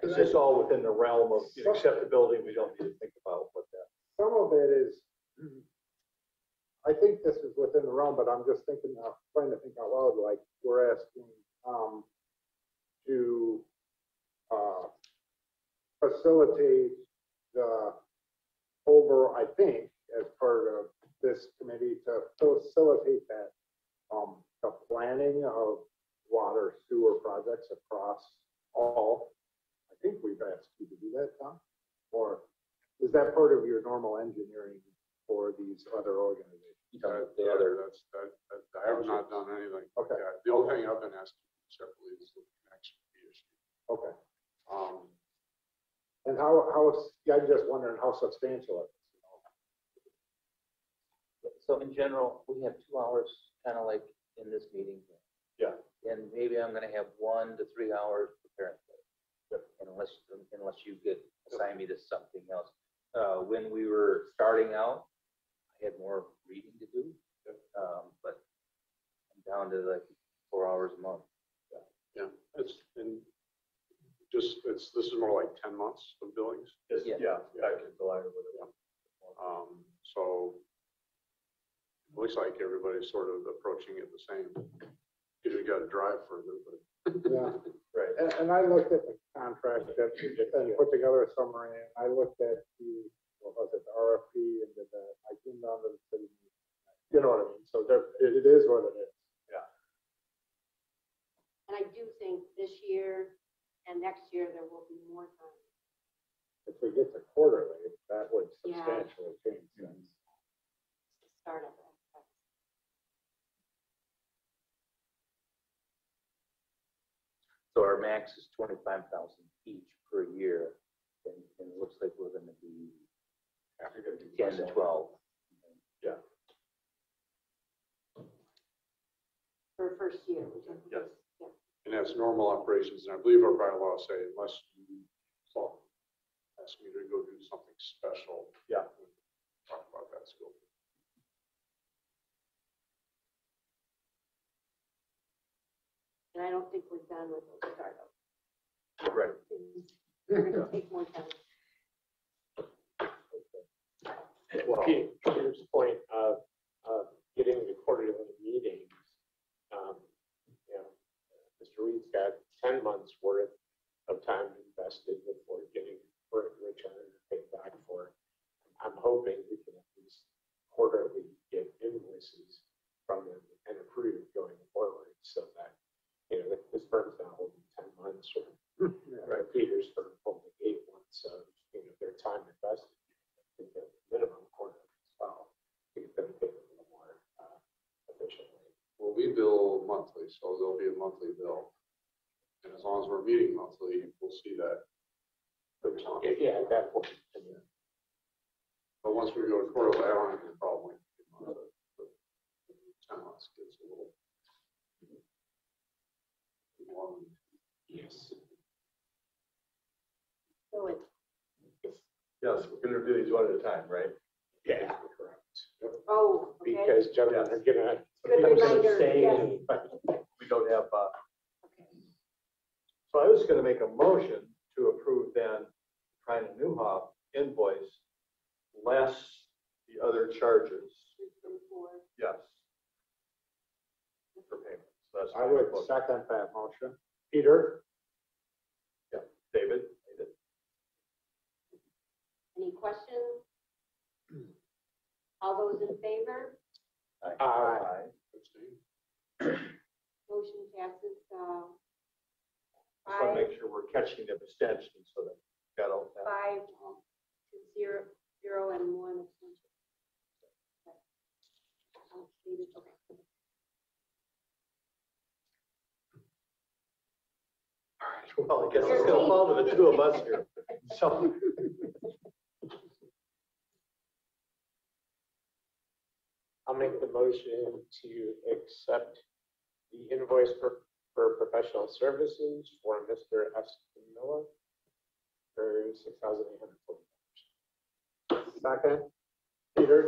is this all within the realm of acceptability? We don't need to think about what that. Some of it is. I think this is within the realm, but I'm just thinking, trying to think out loud, like we're asking to facilitate the I think, as part of this committee, to facilitate that, the planning of water sewer projects across all. I think we've asked you to do that, Tom, or is that part of your normal engineering for these other organizations? I have not done anything. Okay. Yeah, the only thing I've been asked separately is the connection issue. Okay. And how I'm just wondering how substantial it is. So in general, we have 2 hours, kind of like in this meeting. Yeah. And maybe I'm going to have 1 to 3 hours preparing for it, unless you could assign me to something else. When we were starting out, I had more reading to do, but I'm down to like 4 hours a month. Yeah, this is more like 10 months of billings. Back in July or whatever. So it looks like everybody's sort of approaching it the same, because you got to drive further. But right. And I looked at the contract and put together a summary, and I looked at the. Was it the RFP and then I came down to the city? You know what I mean? So it is what it is. Yeah. And I do think this year and next year there will be more time. If we get to quarterly, that would substantially change things. It's the start of it. So our max is 25,000 each per year, and it looks like we're going to be. After 10 to 12. Yeah. For the first year. Yes. Yeah. And that's normal operations. And I believe our bylaws say, unless you ask me to go do something special. Yeah. We'll talk about that scope. And I don't think we're done with the startup. Right. We're going to take more time. Well, Peter's point of getting the quarterly meetings, you know, Mr. Reed's got 10 months worth of time invested before getting return paid back for. I'm hoping we can at least quarterly get invoices from him and approve going forward, so that, you know, this firm's not holding 10 months or right. Peter's firm holding 8 months of, you know, their time invested. Minimum quarter as well to get them paid a little more efficiently. Well, we bill monthly, so there'll be a monthly bill, and as long as we're meeting monthly, we'll see that. Yeah, at that point. Yeah. But once we go to quarterly, I don't have any problem with it. But 10 months gets a little long. Yes. Yes, we're going to do these one at a time, right? Yeah. Correct. Oh, okay. Because gentlemen are going to stay. We don't have. Okay. So I was going to make a motion to approve then Prime and Newhoff invoice less the other charges. Yes. For payment. So that's I would second that motion. Peter. Yeah. David. Any questions? All those in favor? Aye. Aye. Motion passes. I just want to make sure we're catching the abstention so that we've got all that. 5 to 0, 0 and one abstention. Okay. All right. Well, I guess it's going to fall to the two of us here. So. I'll make the motion to accept the invoice for professional services for Mr. Escamilla for $6,840. Second, Peter.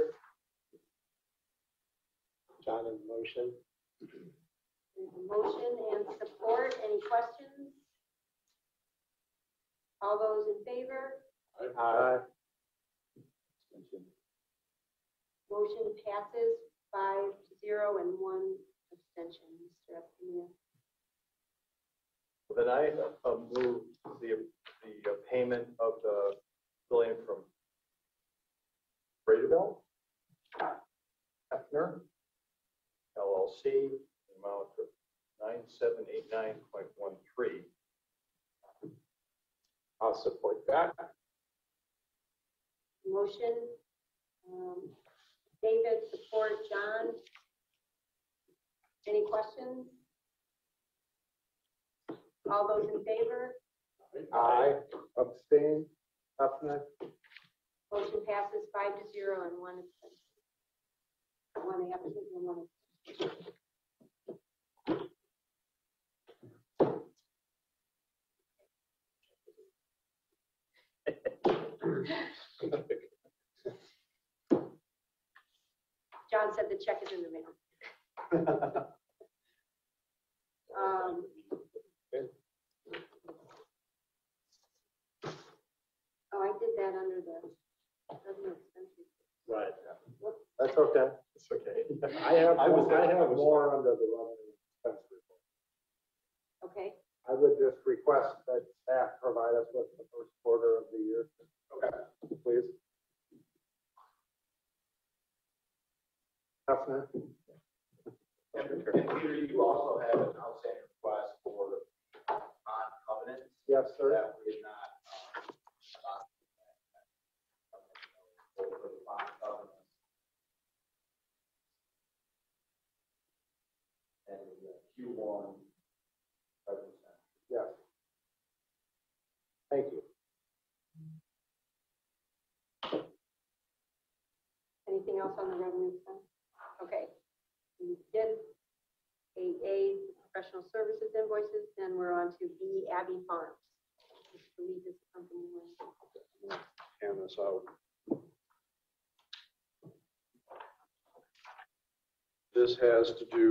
John in motion. Motion and support. Any questions? All those in favor? Aye. Aye. Motion passes 5 to 0 and one abstention, Mr. Epstein. Then I move the payment of the billing from Bradeville, Hefner, LLC, amount of 9789.13. I'll support that. Motion. David, support John. Any questions? All those in favor? Aye. Abstain. Huffman. Motion passes 5 to 0 and one abstention. One abstain and one abstention. John said the check is in the mail. Oh, I did that under the expenses. Right. Yeah. That's okay. It's okay. I have more under the revenue expense report. Okay. I would just request that staff provide us with the first quarter of the year. Okay. Please. And Peter, you also have an outstanding request for bond covenants. Yes, sir. That we did not for the bond covenants. And Q1. Yes. Thank you. Anything else on the revenue side? Okay, we did AA professional services invoices, then we're on to B, Abbey Farms. I believe this company was. Hand this out. This has to do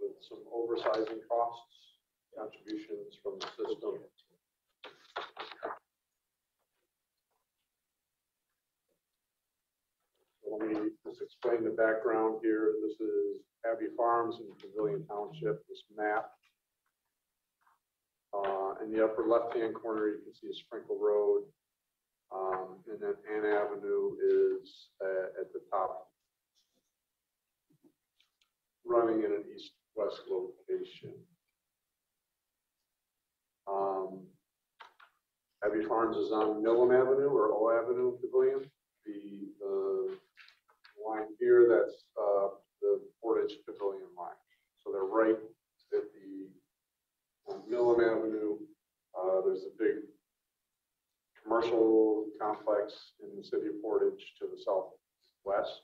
with some oversizing costs, contributions from the system. Let me just explain the background here. This is Abbey Farms in Pavilion Township, this map. In the upper left-hand corner, you can see a Sprinkle Road. And then Ann Avenue is at the top, running in an east-west location. Abbey Farms is on Millen Avenue or O Avenue in Pavilion. The line here, that's the Portage Pavilion line. So they're right at the Millen Avenue. There's a big commercial complex in the city of Portage to the southwest.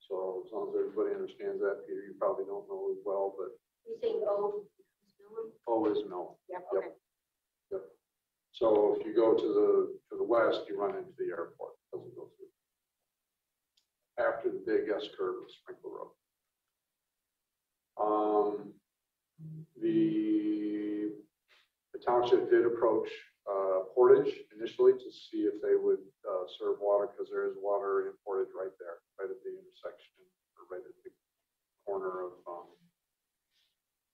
So as long as everybody understands that, Peter, you probably don't know as well, but. You think O is Millen? O is Millen. Yep. Okay. Yep. So if you go to the west, you run into the airport. It doesn't go through. After the big S curve of Sprinkle Road. The township did approach Portage initially to see if they would serve water, because there is water in Portage right there, right at the intersection, or right at the corner of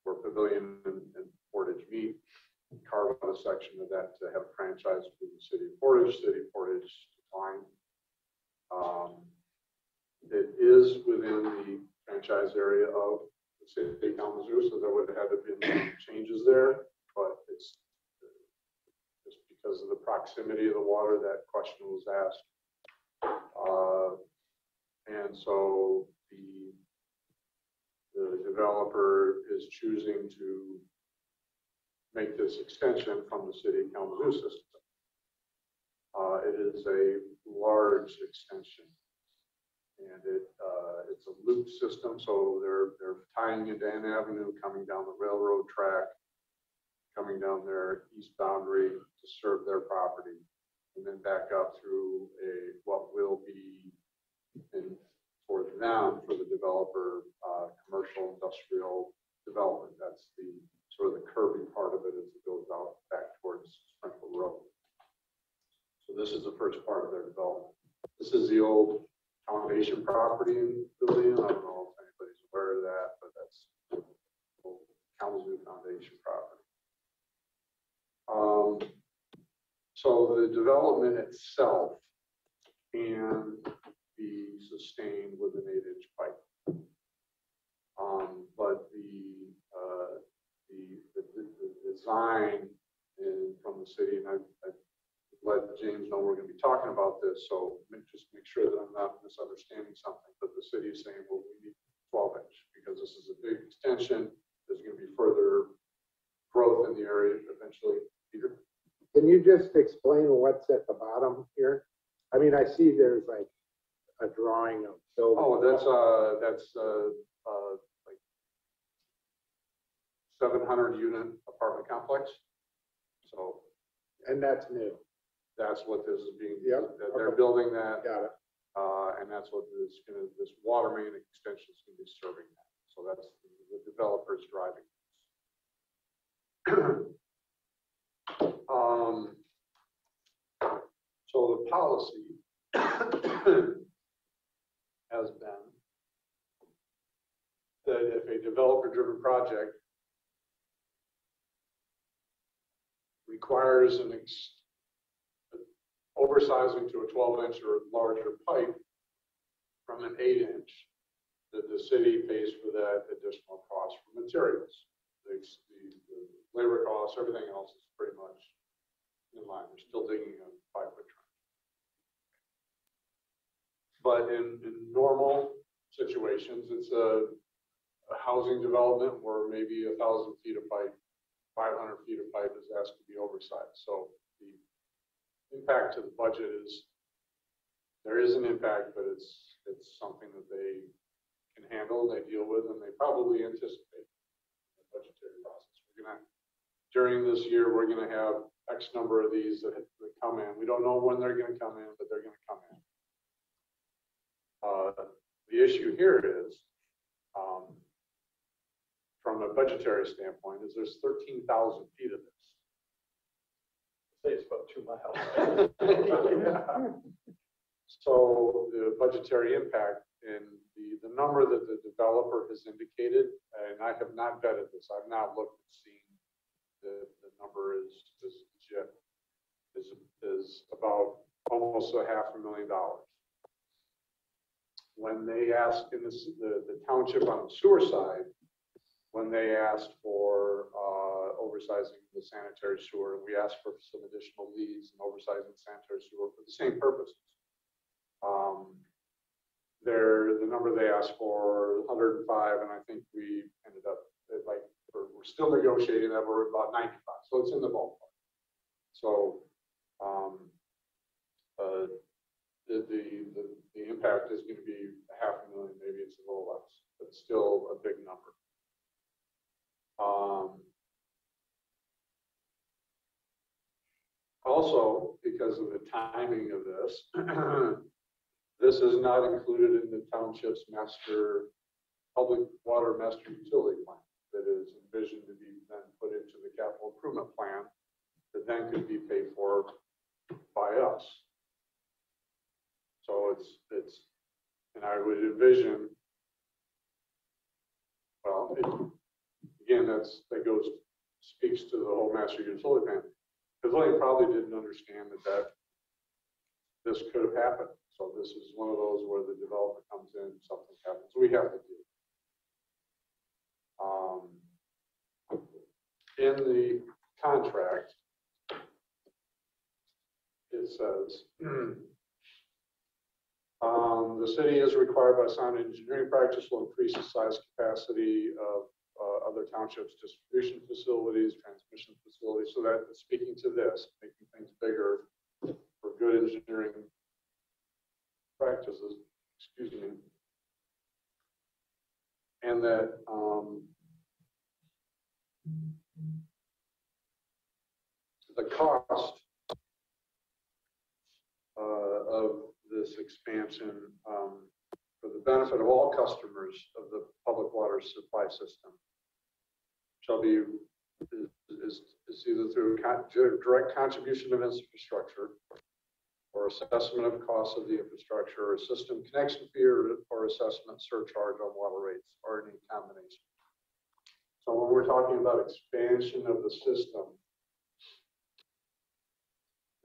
where Pavilion and Portage meet. Carve out a section of that to have a franchise between the city of Portage. City of Portage declined. It is within the franchise area of the city of Kalamazoo, so there would have had to be some changes there, but it's just because of the proximity of the water that question was asked. And so the developer is choosing to make this extension from the city of Kalamazoo system. It is a large extension, and it's a loop system. So they're tying into Ann Avenue, coming down the railroad track, coming down their east boundary to serve their property, and then back up through a what will be, in for now for the developer, commercial industrial development. That's the sort of the curvy part of it as it goes out back towards Sprinkle Road. So this is the first part of their development. This is the old foundation property in Pavilion. I don't know if anybody's aware of that, but that's the old Kalamazoo foundation property. So the development itself can be sustained with an 8-inch pipe, but the design from the city, and I've let James know we're going to be talking about this, so just make sure that I'm not misunderstanding something. But the city is saying, well, we need 12-inch because this is a big extension. There's going to be further growth in the area eventually. Peter, can you just explain what's at the bottom here? I mean, I see there's like a drawing of buildings. Oh, that's 700 unit apartment complex. So, and that's new. That's what this is being. Yeah. They're okay. Building that. Got it. And that's what this water main extension is going to be serving that. So that's the developers driving. So the policy has been that if a developer-driven project requires an oversizing to a 12-inch or larger pipe from an 8-inch, that the city pays for that additional cost for materials. The labor costs, everything else is pretty much in line. We're still digging a 5-foot trench. But in normal situations, it's a housing development where maybe 1,000 feet of pipe, 500 feet of pipe is asked to be oversized. So the impact to the budget is, there is an impact, but it's something that they can handle, they deal with, and they probably anticipate the budgetary process. During this year, we're going to have X number of these that come in. We don't know when they're going to come in, but they're going to come in. The issue here is, from a budgetary standpoint, is there's 13,000 feet of this. I'd say it's about 2 miles. Yeah. So the budgetary impact and the number that the developer has indicated, and I have not vetted this, I've not looked and seen the number is legit, is about almost $500,000. When they asked in the township on the sewer side, when they asked for oversizing the sanitary sewer, we asked for some additional leads and oversizing sanitary sewer for the same purposes. The number they asked for, 105, and I think we ended up at we're still negotiating that, we're about 95, so it's in the ballpark. So the impact is going to be $500,000, maybe it's a little less, but still a big number. Also, because of the timing of this, this is not included in the township's master public water master utility plan that is envisioned to be then put into the capital improvement plan that then could be paid for by us. So it's, and I would envision, well, again, that speaks to the whole master utility plan. Pavilion probably didn't understand that this could have happened. So this is one of those where the developer comes in, something happens, we have to do it. In the contract, it says, the city is required by sound engineering practice will increase the size capacity of other townships' distribution facilities, transmission facilities. So that, speaking to this, making things bigger for good engineering practices, excuse me, and that the cost of this expansion for the benefit of all customers of the public water supply system shall be is either through direct contribution of infrastructure or assessment of cost of the infrastructure or system connection fee or assessment surcharge on water rates or any combination. So when we're talking about expansion of the system,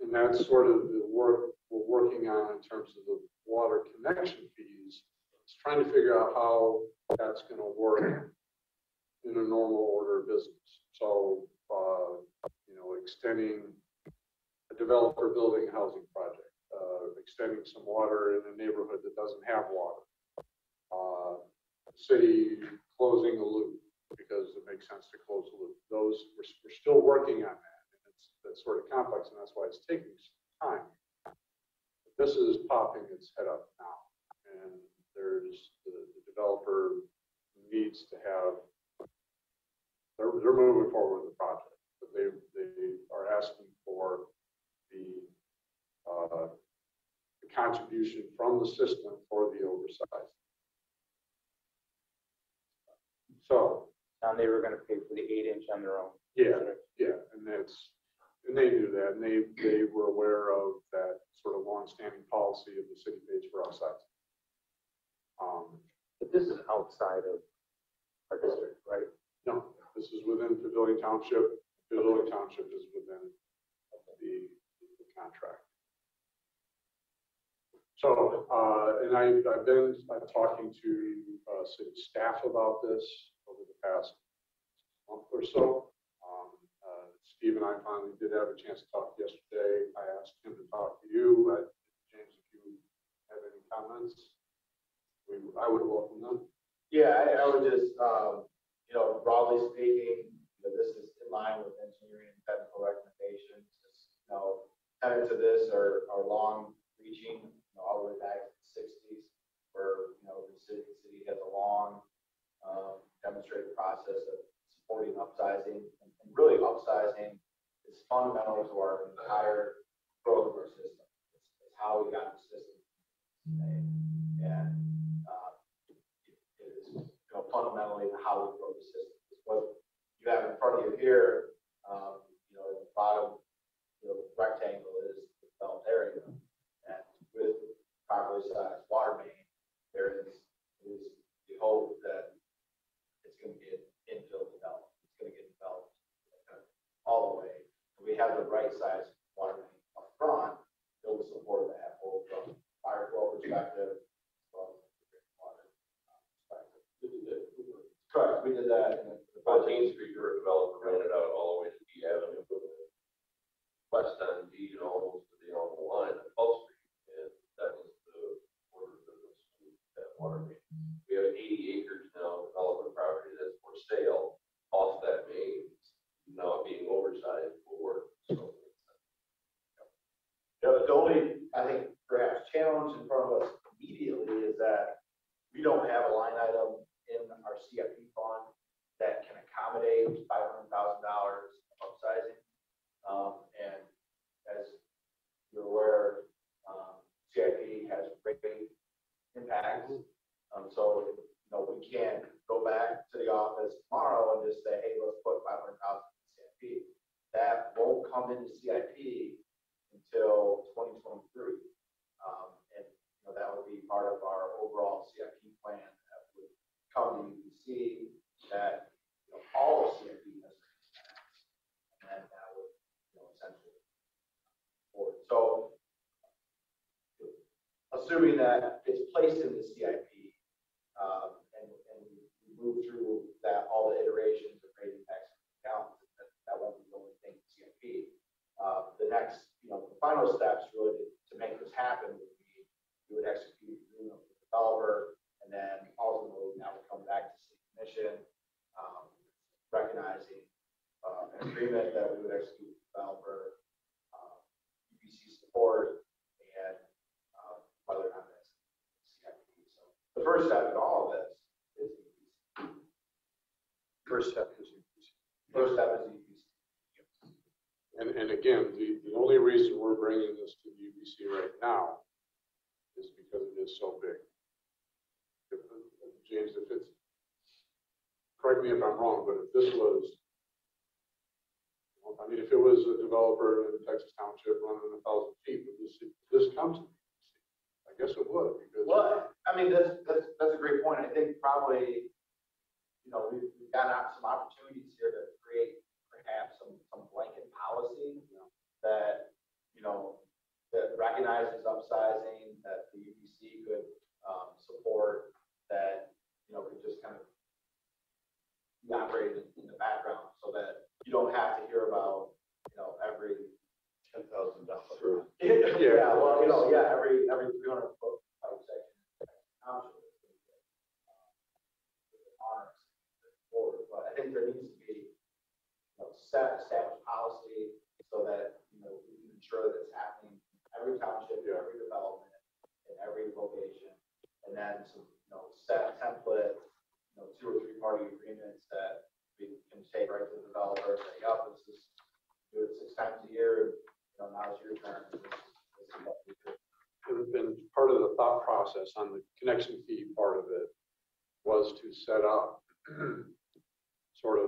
and that's sort of the work we're working on in terms of the water connection fees, it's trying to figure out how that's going to work in a normal order of business. So, you know, extending a developer building a housing project, extending some water in a neighborhood that doesn't have water, city closing a loop because it makes sense to close the loop. Those, we're still working on that, and that's sort of complex, and that's why it's taking some time. But this is popping its head up now, and there's the developer needs to have, they're moving forward with the project, but they are asking for the contribution from the system for the oversize. So and they were going to pay for the 8-inch on their own. Yeah, yeah, and they knew that, and they were aware of that sort of long-standing policy of the city pays for outside. But this is outside of our district, right? No, this is within Pavilion Township. Pavilion Township is within the contract. So, and I've been talking to city staff about this over the past month or so. Steve and I finally did have a chance to talk yesterday. I asked him to talk to you. James, if you have any comments, I would welcome them. Yeah, I would just, you know, broadly speaking, this is in line with engineering and technical recommendations. You know, tenets of this are long-reaching, you know, all the way back to the 60s, where, you know, the city has a long demonstrated process of supporting upsizing, and really upsizing is fundamental to our entire growth of our system. It's how we got the system today, and it is, you know, fundamentally how we grow the system. It's what you have in front of you here, you know, at the bottom. The rectangle is the developed area, and with properly sized water main, there is the hope that it's going to get infill developed. It's going to get developed all the way. If we have the right size water main up front, it will support that both from fire flow perspective as well as the drinking water perspective. Correct. We did that in the 14th Street River developer ran it out all the way to D Avenue. West on D and almost to the Alamo line at Hull Street, and that was the border of the street, that water main. We have 80 acres now development property that's for sale off that main, now being oversized for. So, yeah, the only, I think, perhaps challenge in front of us immediately is that we don't have a line item in our CFP fund that can accommodate $500,000 upsizing. And as So assuming that it's placed in the CIP and we move through that, all the iterations of raising taxes and accounts, that won't be the only thing in the CIP. The next, the final steps really to make this happen would be we would execute agreement with the developer, and then ultimately that would come back to City Commission, recognizing an agreement that we would execute with the developer, EPC support, and whether or not that's CIP. So the first step in all of this is EPC. First step is EPC. And again, the only reason we're bringing this to the UBC right now is because it is so big. James, if it's, correct me if I'm wrong, but if this was, if it was a developer in Texas Township running 1,000 feet, would this come to the UBC? I guess it would. Because well, that's a great point. I think probably, we've got some opportunities here to create perhaps some blanket policy that that recognizes upsizing, that the UPC could support, that could just kind of be operated in the background, so that you don't have to hear about every $10,000 room. Yeah, well every 300-foot pipe section but I think there needs to be established policy so that we can ensure that it's happening in every township, every development, in every location, and then some set template, 2 or 3 party agreements that we can take right to the developer and say, "Yup, this is do it 6 times a year. Now it's your turn." And part of the thought process on the connection fee part of it was to set up sort of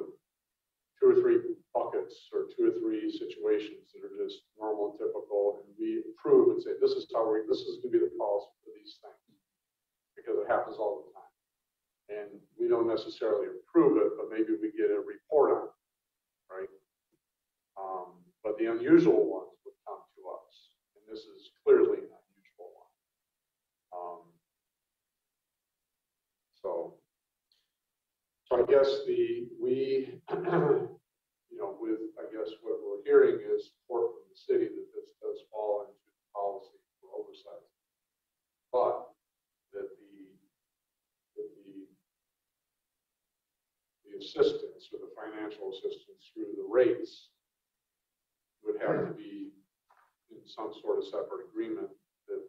2 or 3 buckets or 2 or 3 situations that are just normal and typical, and we improve and say this is going to be the policy for these things, because it happens all the time, and we don't necessarily approve it, but maybe we get a report on it, right? But the unusual ones would come to us, and this is clearly an unusual one. So I guess what we're hearing is support from the city that this does fall into the policy for oversight, but that the assistance or the financial assistance through the rates would have to be in some sort of separate agreement that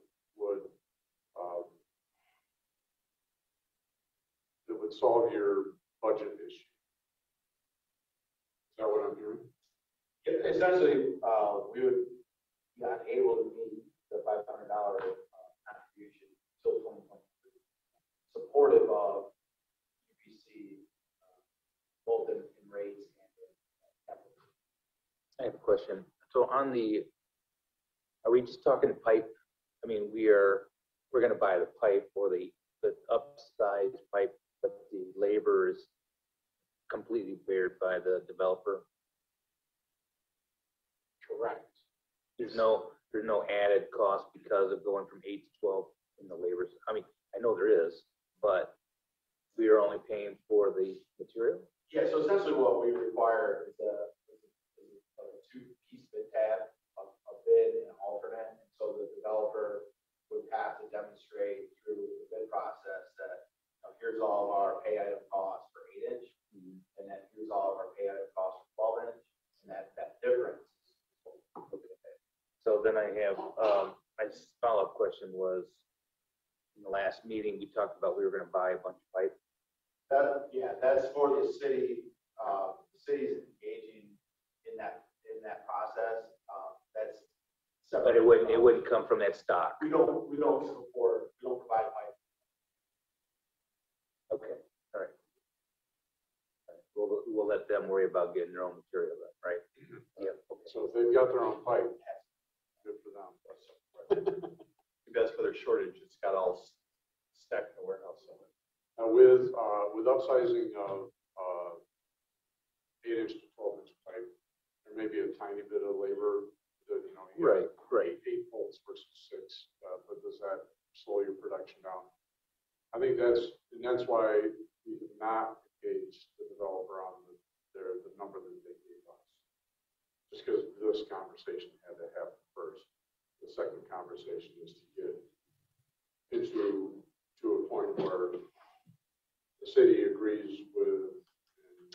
would solve your budget issue. Is that what I'm hearing? Yeah, essentially, we would be unable to meet the $500 contribution until 2023, supportive of UPC, both in rates and in capital. I have a question. So on the, are we just talking pipe? We're going to buy the pipe or the upsized pipe, but the labor is completely bared by the developer. Correct. There's no added cost because of going from 8 to 12 in the labor. I know there is, but we are only paying for the material. Yeah. So essentially, what we require is a 2-piece bid tab, a bid and an alternate. And so the developer would have to demonstrate through the bid process that, here's all of our pay item costs for 8-inch, and then here's all of our pay item costs for 12-inch, and that difference. Okay. So then I have my follow-up question was, in the last meeting we talked about we were going to buy a bunch of pipe. That's for the city. The city's engaging in that process. That's separate. But it wouldn't come from that stock. We don't provide pipe. Okay. All right. We'll let them worry about getting their own material, right? Yeah. Okay. So if they've got their own pipe, good for them. That's for their shortage. It's got all stacked in the warehouse somewhere. Now with upsizing of 8-inch to 12-inch pipe, there may be a tiny bit of labor that Right, right. 8 volts versus 6, but does that slow your production down? I think that's why we did not engage the developer on the number that they gave us, just because this conversation had to happen first. The second conversation is to get it to a point where the city agrees with, and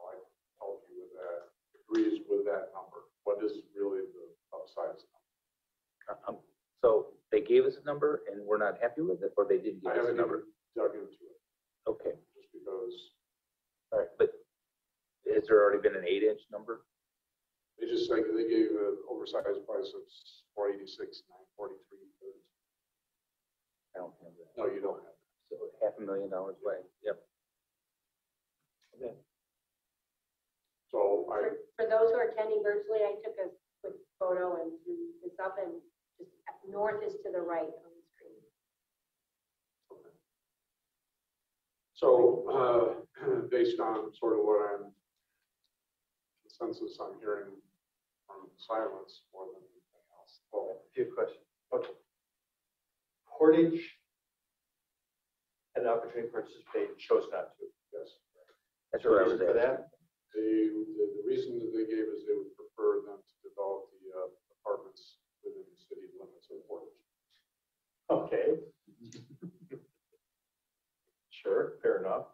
I help you with that, agrees with that number. What is really the upside number? So they gave us a number and we're not happy with it, or they didn't give us a number? I haven't dug into it. Okay. Just because. All right, but has there already been an 8-inch number? They just like they gave an oversized price of $486,943. I don't have that. No, you don't have that. So $500,000 away. Yep. Okay. So for those who are attending virtually, I took a quick photo and threw this up, and just north is to the right on the screen. Okay. So based on sort of what I'm consensus I'm hearing from silence more than anything else. Well, a few questions. Okay. Portage had an opportunity to participate and chose not to. Yes. That's what I was asking. For that? The reason that they gave is they would prefer them to develop the apartments within the city limits of Portage. Okay. Sure, fair enough.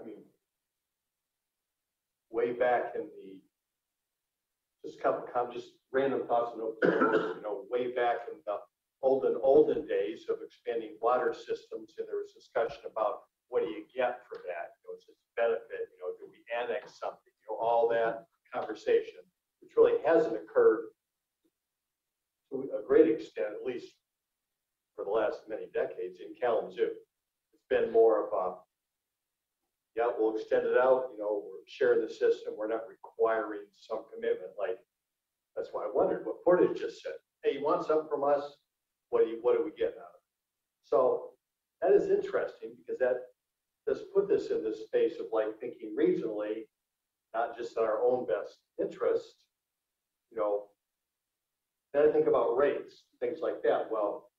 I mean, way back in the, just random thoughts and open, way back in the olden days of expanding water systems, and there was discussion about what do you get for that? It's its benefit, do we annex something? All that conversation, which really hasn't occurred to a great extent, at least for the last many decades in Kalamazoo. It's been more of a, yeah, we'll extend it out, we're sharing the system, we're not requiring some commitment. Like, that's why I wondered what Portage just said. Hey, you want something from us? What do we get out of it? So that is interesting, because that does put this in this space of like thinking regionally, not just in our own best interest. Then I think about rates, things like that. Well,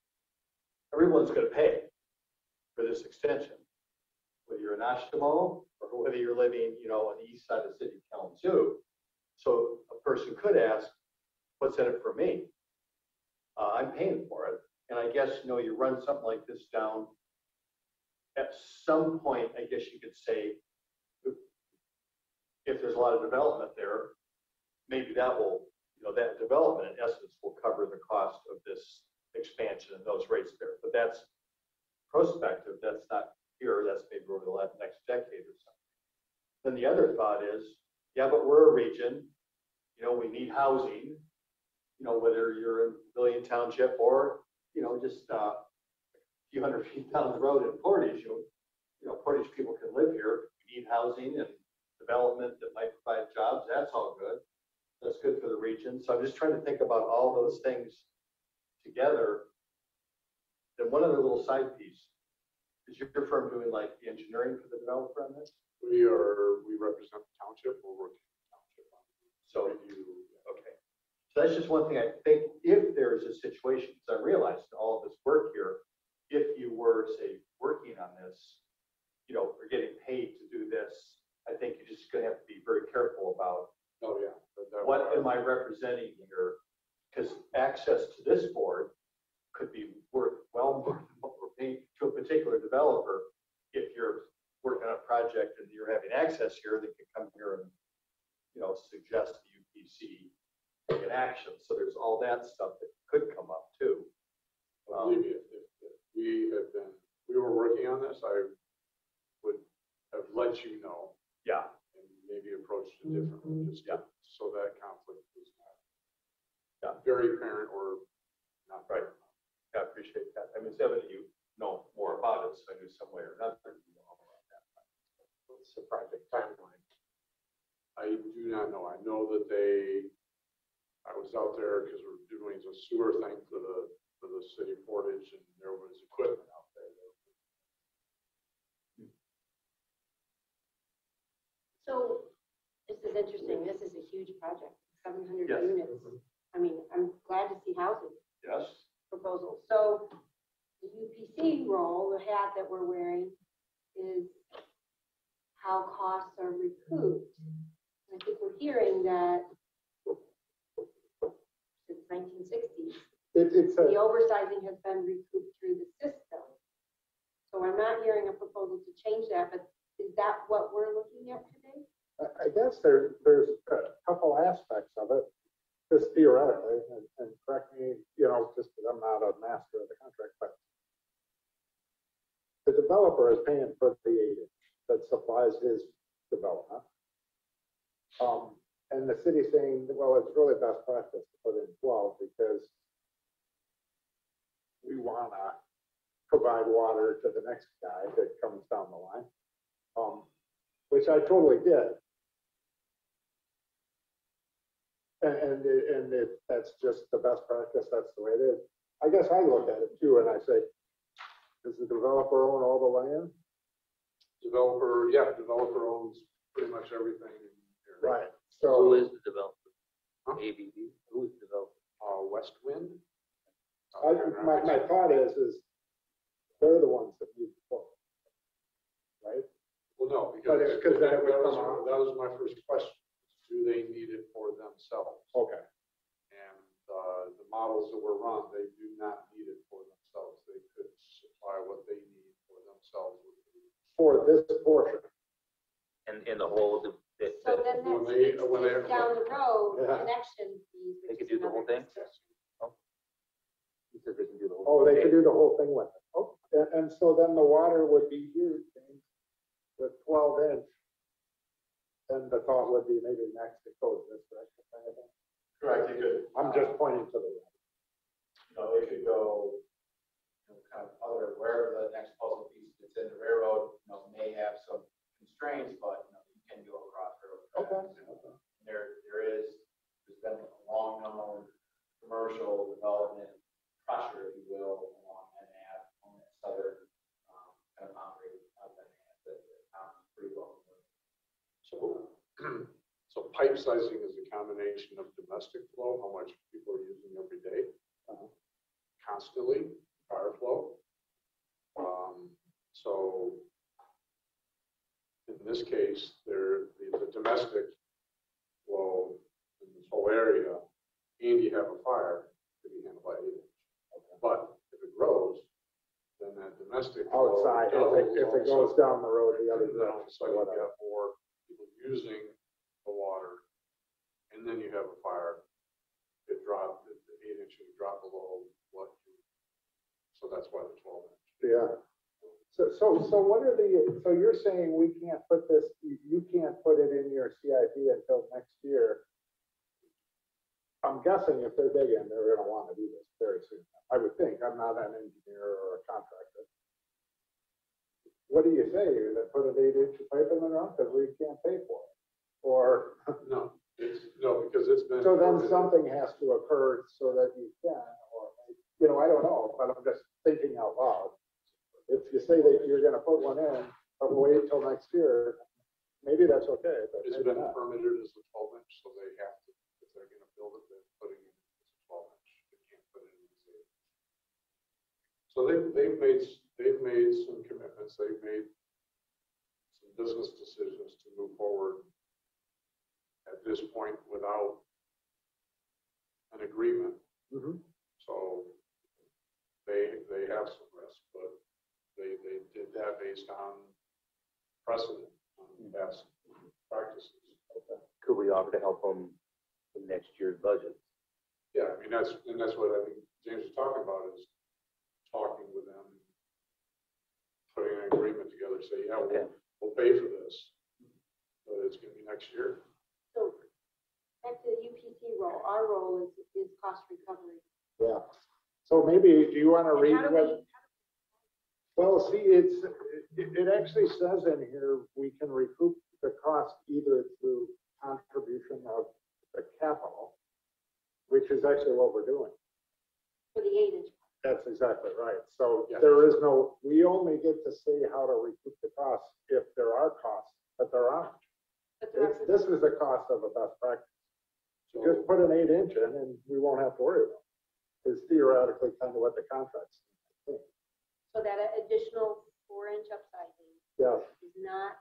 everyone's going to pay for this extension, whether you're in Osmo or whether you're living, on the east side of the city of Kalamazoo. So a person could ask, what's in it for me? I'm paying for it. And I guess, you run something like this down at some point. I guess you could say, if there's a lot of development there, maybe that will, that development in essence will cover the cost of this expansion and those rates there. But that's prospective. That's not here, that's maybe over the next decade or something. Then the other thought is, yeah, but we're a region, we need housing, whether you're in Pavilion Township or, just a few hundred feet down the road in Portage, Portage people can live here. We need housing and development that might provide jobs. That's all good. That's good for the region. So I'm just trying to think about all those things together. Then one other little side piece. Is your firm doing like the engineering for the developer on this? We represent the township, we're working with the township on it. So okay. So that's just one thing I think, if there is a situation, because I realized all of this work here, if you were, say, working on this, or getting paid to do this, I think you're just gonna have to be very careful about what am I representing here? Because access to this board could be worth well more than what we're paying to a particular developer. If you're working on a project and you're having access here, they can come here and suggest the UPC take an action. So there's all that stuff that could come up too. We were working on this, I would have let you know. Yeah. And maybe approached it differently, just so that conflict was not very apparent or not right. I appreciate that. I mean, it's evident you know more about it, so I knew some way or another you know about that. What's the project timeline? I do not know. I know that I was out there because we're doing a sewer thing for the city of Portage, and there was equipment out there. So is the is interesting. This is a huge project, 700 yes. units. I mean, I'm glad to see housing yes. proposals. So the UPC role, the hat that we're wearing, is how costs are recouped. And I think we're hearing that since 1960s, the oversizing has been recouped through the system. So I'm not hearing a proposal to change that, but is that what we're looking at today? I guess there's a couple aspects of it, just theoretically, and correct me, you know, just because I'm not a master of the contract, but the developer is paying for the aid that supplies his development. And the city's saying, well, it's really best practice to put in 12 because we want to provide water to the next guy that comes down the line, which I totally did. And that's just the best practice. That's the way it is. I guess I look at it too, and I say, does the developer own all the land? Developer, yeah, developer owns pretty much everything in here. Right. So who is the developer? Huh? ABB. Who is the developer? West Wind. My thought is they're the ones that need the quote, right? Well, no, because that was my first question. Do they need it for themselves? Okay. And the models that were run, they do not need it for themselves. They could supply what they need for themselves. For this portion. And the whole. So then that's down the road, yeah. Connection fees. They could do the whole thing? Oh. He said they can do the whole thing. Oh, they could do the whole thing with it. Oh, and so then the water would be huge with 12 inch. And the thought would be maybe next to code this direction. Correct. You could. I'm just pointing to the. You know, they could go, you know, kind of other wherever the next puzzle piece that's in the railroad. You know, may have some constraints, but you know, you can go across railroad tracks. Okay. Okay. There's been a long-known commercial development pressure, if you will, along that path on that southern kind of boundary of that path that pretty well. So pipe sizing is a combination of domestic flow, how much people are using every day, constantly, fire flow. So in this case, the domestic flow in this whole area, and you have a fire, to be handled by 8 inch. Okay. But if it grows, then that domestic outside, flow if it goes down the road, the other down, so you have more using the water, and then you have a fire. It dropped the 8 inch and drop below what you, so that's why the 12 inch. Yeah. So what are the? So you're saying we can't put this. You can't put it in your CIP until next year. I'm guessing if they're big in, they're going to want to do this very soon. I would think. I'm not an engineer or a contractor. What do you say? You're going to put an 8 inch pipe in the ground because we can't pay for it, or no, because it's been. So then something has to occur so that you can, or you know, I don't know, but I'm just thinking out loud. If you say that you're going to put one in, but wait till next year, maybe that's okay. But it's been permitted as a 12 inch, so they have to. If they're going to build it, they're putting it as a 12 inch. They can't put it in as 8 inch. So they've made. They've made some commitments, they've made some business decisions to move forward at this point without an agreement. Mm-hmm. So they have some risk, but they did that based on precedent, on past practices. Okay. Could we offer to help them in next year's budget? Yeah, I mean, that's what I think James is talking about, is talking with them. Putting an agreement together, say, yeah, we'll pay for this, but it's going to be next year. So back to the UPC role. Our role is cost recovery. Yeah. So maybe do you want to read what? Well, see, it actually says in here we can recoup the cost either through contribution of the capital, which is actually what we're doing for the 8 inch. That's exactly right. So yes. There is no, we only get to see how to recoup the costs if there are costs, but there aren't. This is the cost of a best practice. So just put an 8-inch in and we won't have to worry about it. It's theoretically kind of what the contract's doing. So that additional 4-inch upsizing is not,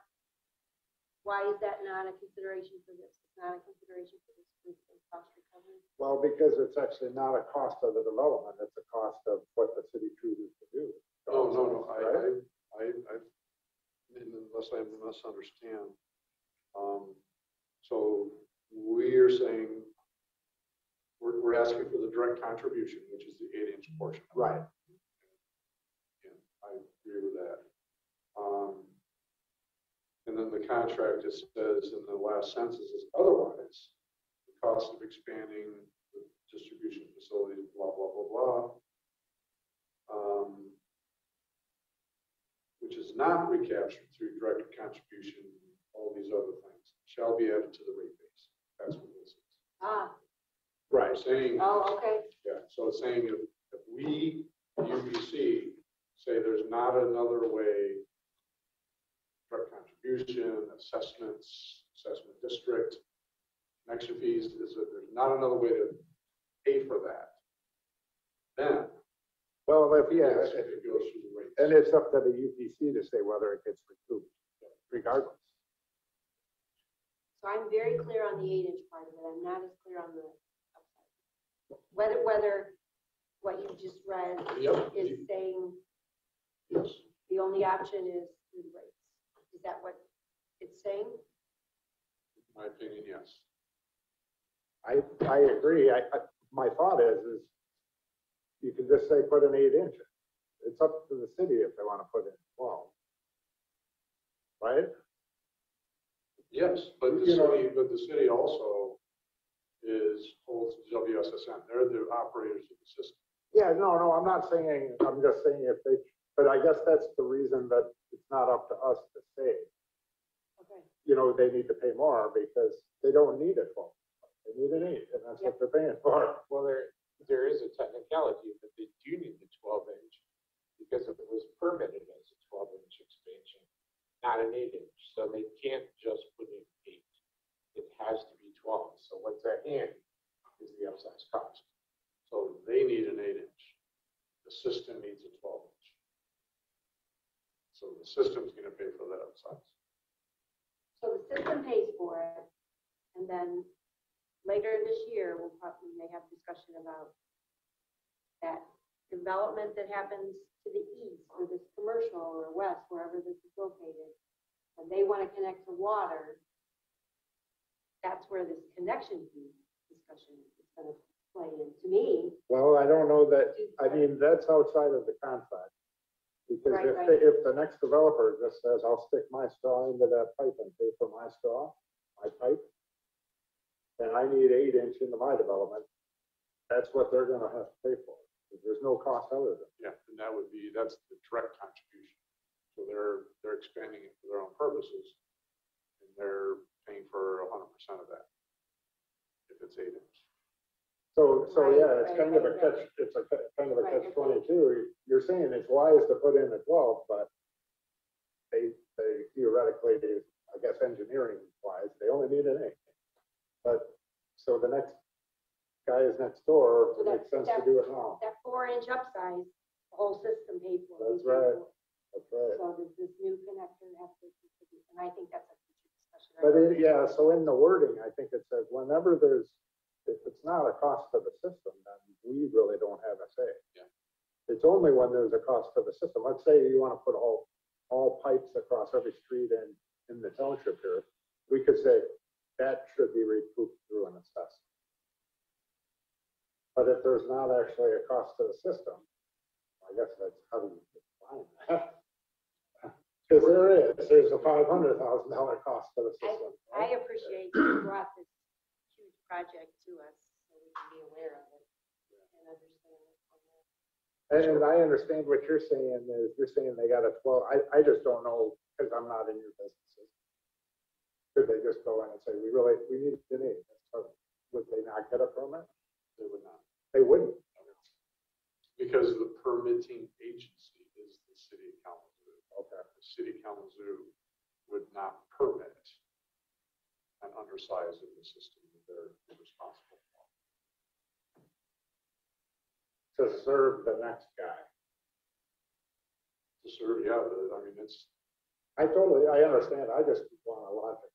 why is that not a consideration for this? It's not a consideration for this cost recovery? Well, because it's actually not a cost of the development, it's a cost of what the city chooses to do. Oh, no, no, right? I unless I misunderstand. So we're saying we're asking for the direct contribution, which is the 8-inch portion. Right. Yeah, I agree with that. And then the contract, it says in the last sentence, is otherwise the cost of expanding the distribution facility, blah, blah, blah, blah, which is not recaptured through direct contribution, all these other things, shall be added to the rate base. That's what this is. Ah. Right. Saying, oh, okay. Yeah, so it's saying if we, UBC, say there's not another way, direct contribution, assessments, assessment district, connection fees, is that there's not another way to pay for that, then, well, if, yeah, yes, if it goes through the rate base. And it's up to the UBC to say whether it gets recouped, regardless. So I'm very clear on the 8-inch part of it. I'm not as clear on the upside. Whether what you just read is saying the only option is through the rates. Is that what it's saying? In my opinion, yes. I agree. I my thought is you can just say put an 8-inch. It's up to the city if they want to put in 12. Right? Yes, but the city also holds WSSN. They're the operators of the system. Yeah, no, I'm not saying. I'm just saying if they. But I guess that's the reason that it's not up to us to say. Okay. You know, they need to pay more because they don't need it for. They need an 8, and that's what they're paying for. Well, there is a technicality that they do need the 12-inch because it was permitted as a 12-inch expansion, not an 8-inch. So they can't just put in 8. It has to be 12. So what's at hand is the upsize cost. So they need an 8-inch. The system needs a 12-inch. So the system's going to pay for that upsize. So the system pays for it, and then later this year we'll probably may have a discussion about that development that happens to the east, or this commercial, or west, wherever this is located, and they want to connect to water. That's where this connection fee discussion is going to play in, to me. Well, I don't know that. I mean, that's outside of the contract, because if the next developer just says, "I'll stick my straw into that pipe and pay for my straw, my pipe," and I need 8-inch into my development, that's what they're going to have to pay for. There's no cost out of it. Yeah, and that's the direct contribution. So they're expanding it for their own purposes, and they're paying for 100% of that if it's 8-inch. So it's kind of a catch. It's a kind of a catch-22. You're saying it's wise to put in a 12, but they theoretically, I guess engineering wise, they only need an 8. But so the next guy is next door, so it makes sense to do it now. That 4-inch upsize, the whole system pays for. That's right. That's right. So does this new connector have to contribute? And I think that's a future discussion. But so in the wording, I think it says whenever there's, if it's not a cost to the system, then we really don't have a say. Yeah. It's only when there's a cost to the system. Let's say you want to put all pipes across every street in the township here. We could say that should be recouped through an assessment. But if there's not actually a cost to the system, I guess that's how you define that. Because there's a $500,000 cost to the system. I appreciate you brought this huge project to us so we can be aware of it and understand it. And I understand what you're saying is you're saying they got a 12. I just don't know because I'm not in your businesses. Could they just go in and say we need an 8? Would they not get a permit? They would not. They wouldn't. Because the permitting agency is the city of Kalamazoo. Okay. The city of Kalamazoo would not permit and undersize of the system that they're responsible for. To serve the next guy. To serve, yeah, but, I mean, it's. I understand. I just want a logic.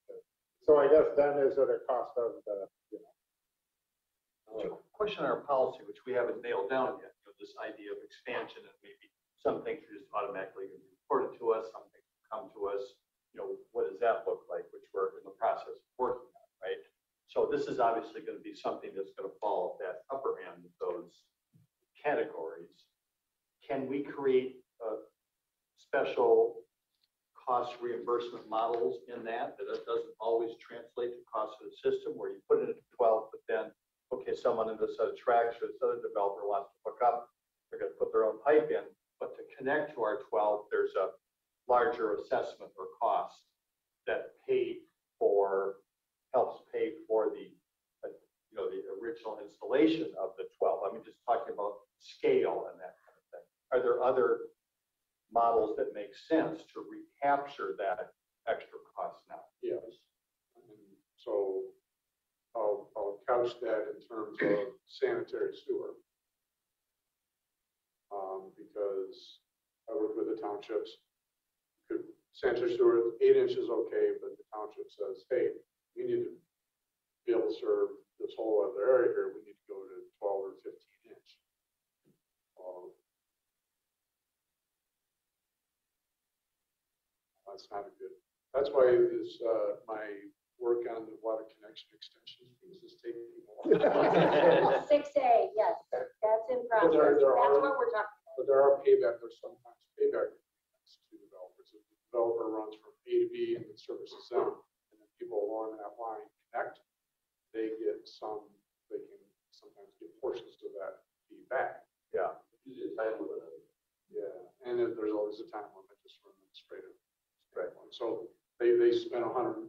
So I guess then is it a cost of the, you know. Question on our policy, which we haven't nailed down yet, you know, this idea of expansion, and maybe some things are just automatically reported to us, some things come to us, you know, what does that look like, which we're in the process of working on, right? So this is obviously going to be something that's going to fall at that upper end of those categories. Can we create special cost reimbursement models in that, that it doesn't always translate to cost of the system, where you put it at 12, but then okay, someone in this other tracks or this other developer wants to hook up, they're going to put their own pipe in, but to connect to our 12, there's a larger assessment or cost that helps pay for the, you know, the original installation of the 12. I mean, just talking about scale and that kind of thing. Are there other models that make sense to recapture that extra cost now? Yes. So I'll couch that in terms of sanitary sewer, because I work with the townships. Sanitary sewer, 8 inches, okay, but the township says, hey, we need to be able to serve this whole other area here. We need to go to 12 or 15 inch. That's not a good. That's why is my work on the water connection extensions piece is taking a while. 6A, yes, that's in process. That's what we're talking about. But there are payback. There's sometimes payback agreements to developers. If the developer runs from A to B and then services them, and then people along that line connect, they get some. They can sometimes get portions of that feedback. Yeah. Yeah, and there's always a time limit just for administrative. Right. So they spent $100,000 to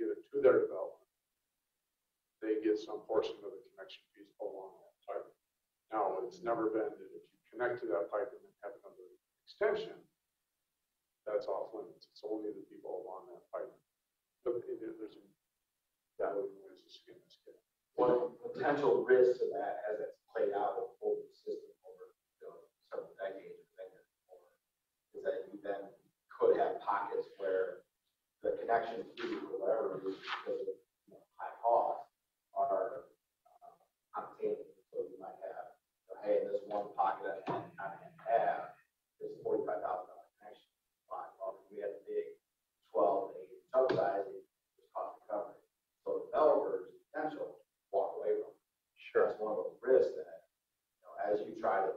get it to their development. They get some portion of the connection fees along that pipe. Now, it's never been that if you connect to that pipe and then have another extension, that's off limits. It's only the people along that pipe. There's a One potential risk to that, as it's played out with older system over several decades or decades before, is that you then could have pockets where the connection fees or whatever it is, because of high costs, are obtainable. So you might have, hey, in this one pocket that I can't have, this $45,000 connection spot. Well, we had a big 12-8 subsidizing this cost recovery. So developers potential walk away from it. Sure. That's one of those risks that, you know, as you try to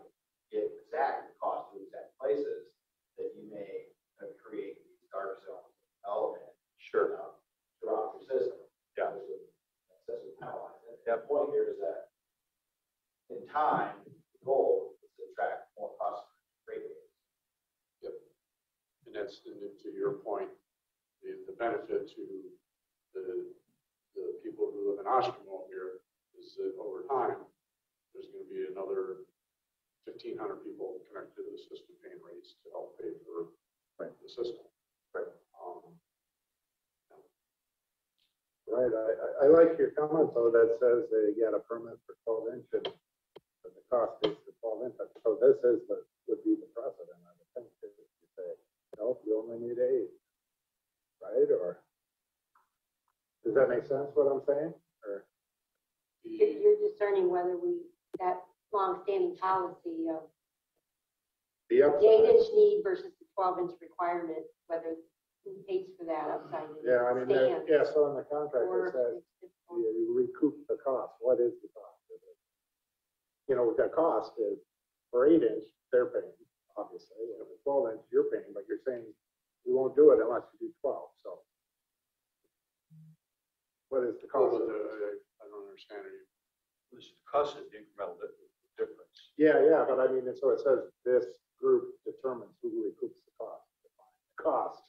get exact cost to exact places, that you may create these dark zones of development, sure, throughout your system. Yeah. That's what penalizes. The point here is that in time, the goal is to attract more customers, greatly. Yep. And that's, and to your point, the benefit to the people who live in Osmo here is that over time, there's going to be another 1,500 people connected to the system paying rates to help pay for. Right. The system. Right. Right. I like your comment though that says they get a permit for 12 inches, but the cost is for 12 inches. So this is the would be the precedent, I would think, if you say, nope, you only need 8, right? Or does that make sense? What I'm saying? Or you're discerning whether that long-standing policy of the 8-inch need versus 12-inch requirement, whether who pays for that upside. Yeah, I mean, yeah, so in the contract it says you recoup the cost. What is the cost? You know, the cost is for 8-inch, they're paying, obviously. And for 12-inch, you're paying, but you're saying we won't do it unless you do 12. So what is the cost? Well, I don't understand. The cost is the incremental difference. Yeah, yeah, but I mean, and so it says this group determines who recoups the cost.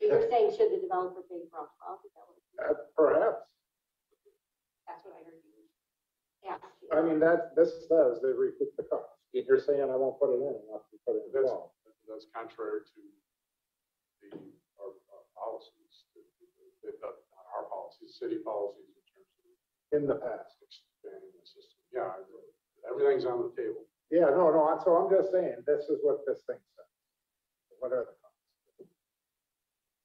So you're saying should the developer pay for 12? Perhaps. That's what I heard you ask. I mean that this says they recoup the cost. If you're saying I won't put it in, I'll put it in. That's contrary to our policies. to city policies in terms of in the past expanding the system. Yeah, everything's on the table. Yeah, no. So I'm just saying this is what this thing says. What are the costs?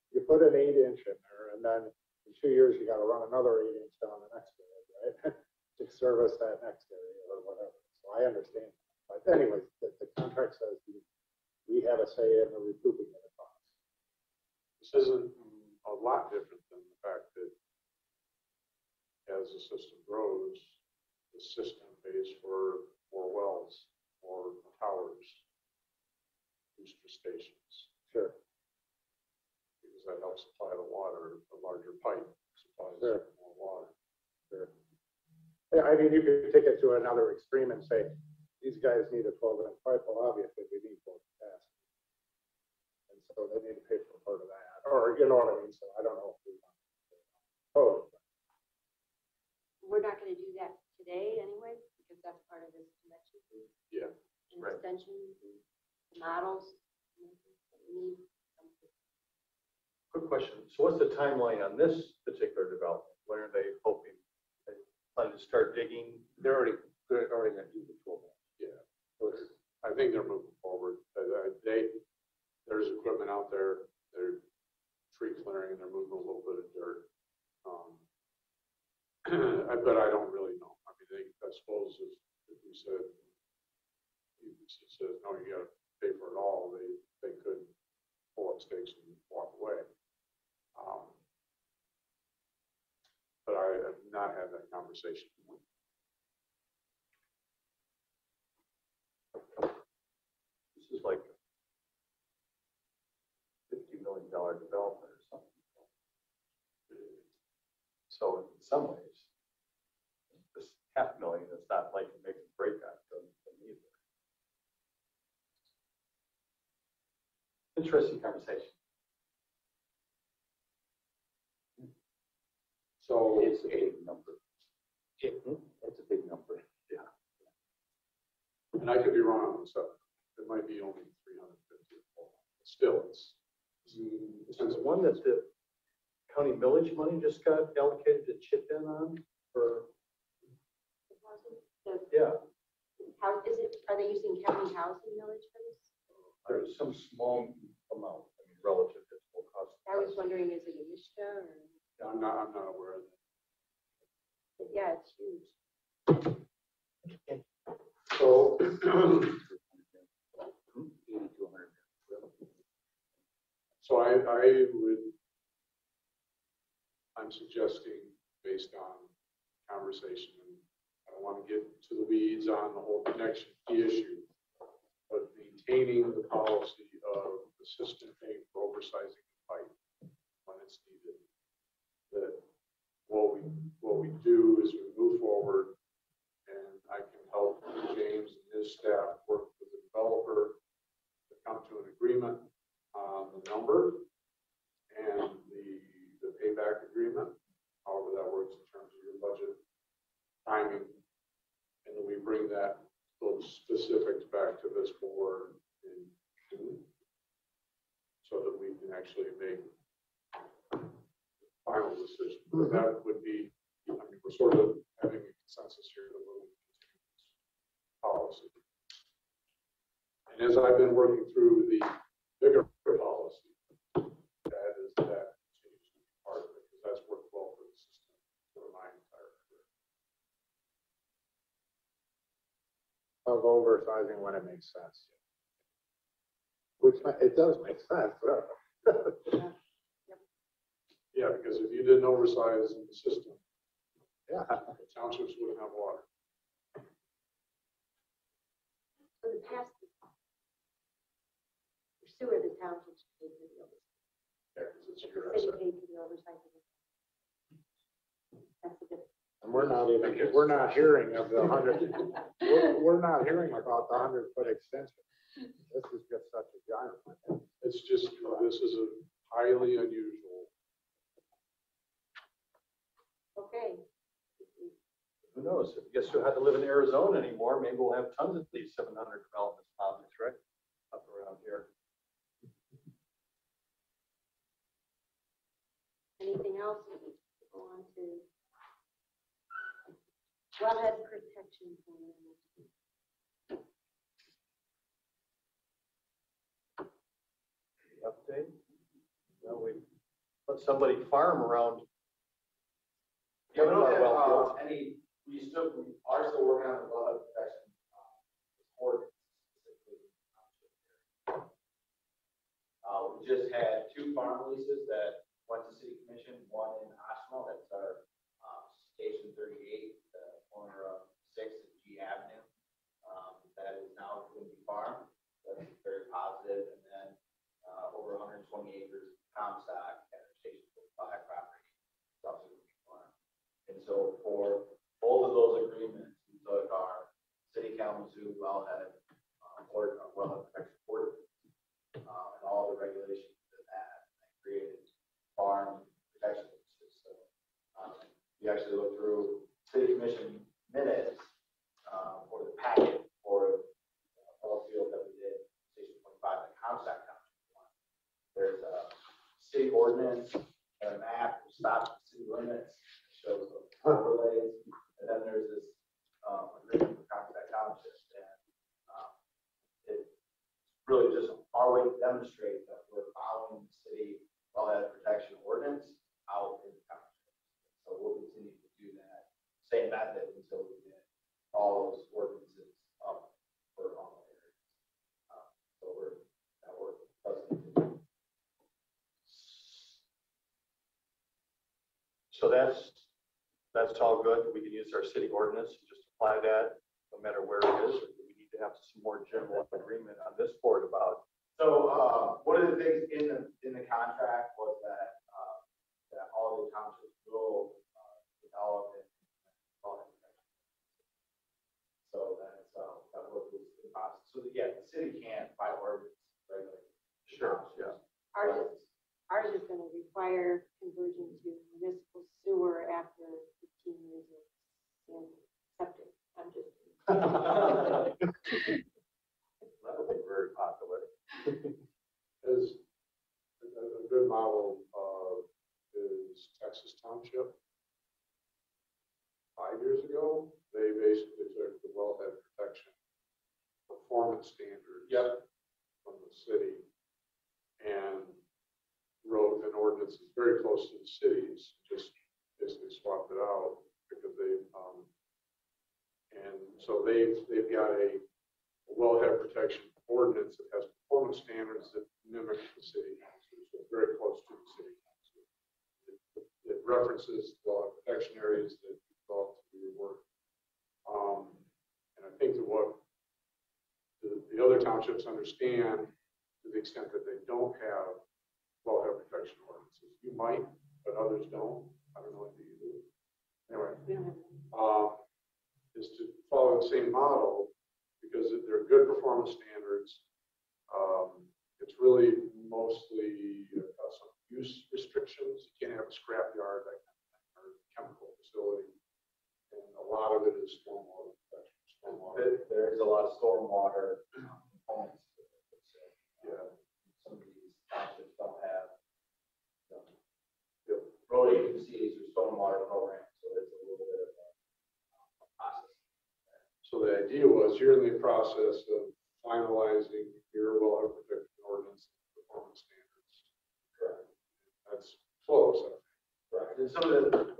You put an 8-inch in there, and then in 2 years you got to run another 8-inch down the next area, right? To service that next area or whatever. So I understand. But anyways, the contract says we have a say in the recouping of the costs. This isn't a lot different than the fact that as the system grows, the system pays for more wells, more towers, booster stations. Sure. Because that helps supply the water. The larger pipe supplies more water. Sure. Yeah, I mean, you could take it to another extreme and say, these guys need a 12-inch pipe. Well, obviously, we need both capacity. And so they need to pay for part of that. Or, you know what I mean? So I don't know if we want to. We're not going to do that today anyway, because that's part of this convention fee. Yeah. And right. Extension models. Quick question. So what's the timeline on this particular development? When are they hoping? To start digging, they're already going to do the 12-inch. Yeah, I think they're moving forward. There's equipment out there. They're tree clearing and they're moving a little bit of dirt. But I don't really know. I mean, I suppose if you said, no, you got to pay for it all, they could pull up stakes and walk away. But I have not had that conversation. This is like a $50 million development or something. So in some ways, this $500,000 is not like it makes a breakout for them either. Interesting conversation. So it's a big number. It's a big number. Yeah. And I could be wrong on this. It might be only 350 or 400. Still, it's the one that the county millage money just got allocated to chip in on. How is it? Are they using county housing millage for this? There's some small amount. I mean, relative to full cost. I was wondering, is it Yamishka or? I'm not aware of that. Yeah, it's huge. So, I'm suggesting, based on conversation, and I don't want to get to the weeds on the whole connection key issue, but maintaining the policy of the system paying for oversizing the pipe when it's needed. That what we do is we move forward, and I can help James and his staff work with the developer to come to an agreement on the number and the payback agreement, however that works in terms of your budget timing, and then we bring that those specifics back to this board in June so that we can actually make final decision. But that would be, I mean, we're sort of having a consensus here to move policy. And as I've been working through the bigger policy, that continues to be part of it because that's worked well for the system for my entire career. Of oversizing when it makes sense, which it does make sense. Yeah, because if you didn't oversize in the system, the townships wouldn't have water. So the past, the sewer, the townships paid for the oversight. Yeah, because it's your asset. They paid for the oversight. That's the difference. And we're not hearing of the 100. we're not hearing about the 100-foot extension. This is just such a giant. It's just this is a highly unusual. Okay. Who knows? I guess you'll have to live in Arizona anymore. Maybe we'll have tons of these 700 development projects, right? Up around here. Anything else that we can go on to? and wellhead protection plan. Update? No, we let somebody farm around. Yeah, we don't have any, we are still working on the wellhead protection ordinance specifically. We just had two farm leases that went to City Commission, one in Osmo, that's our Station 38, the corner of 6th and G Avenue, that is now going to be farmed. That's very positive. And then over 120 acres of Comstock at our Station 45 property, it's also going to be farmed. And so for both of those agreements, we took our City Kalamazoo wellhead protection ordinance and all the regulations of that, and created farm protection leases. So you actually look through City Commission minutes or the packet for all field that we did Station 25 in Comstock County. There's a city ordinance and a map that stops at city limits, it shows the overlays, and then there's this agreement for Comstock Township, and it's really just our way to demonstrate that we're following the city wellhead protection ordinance out in the township. So we'll continue to do that same method until we get all those ordinances up for all areas. So we're that work does continue. So that's all good. We can use our city ordinance and just apply that no matter where it is. We need to have some more general agreement on this board about. So one of the things in the contract was that that all the townships will develop and implement. So that's that work is in process. So yeah, the city can't by ordinance regulate. Sure. Yeah. Ours is going to require conversion to municipal sewer after 15 years of septic. I'm just. That would be very popular. As a good model is Texas Township. 5 years ago, they basically took the wellhead protection performance standards from the city and wrote an ordinance that's very close to the city's, just basically swapped it out because they and so they've got a wellhead protection ordinance that has performance standards that mimic the city council, so very close to the city council. It references the protection areas that involved to your work. And I think that what the other townships understand, to the extent that they don't have wellhead protection ordinances, you might, but others don't. I don't know if you do. Anyway, is to follow the same model. Because they're good performance standards, it's really mostly some use restrictions. You can't have a scrapyard or chemical facility, and a lot of it is stormwater. There is a lot of stormwater components. Yeah, some of these townships don't have road agencies or stormwater programs, so there's a little bit of a process. So the idea was you're in the process of finalizing your wellhead protection ordinance and performance standards. Correct. That's close, I think. Correct. And some of the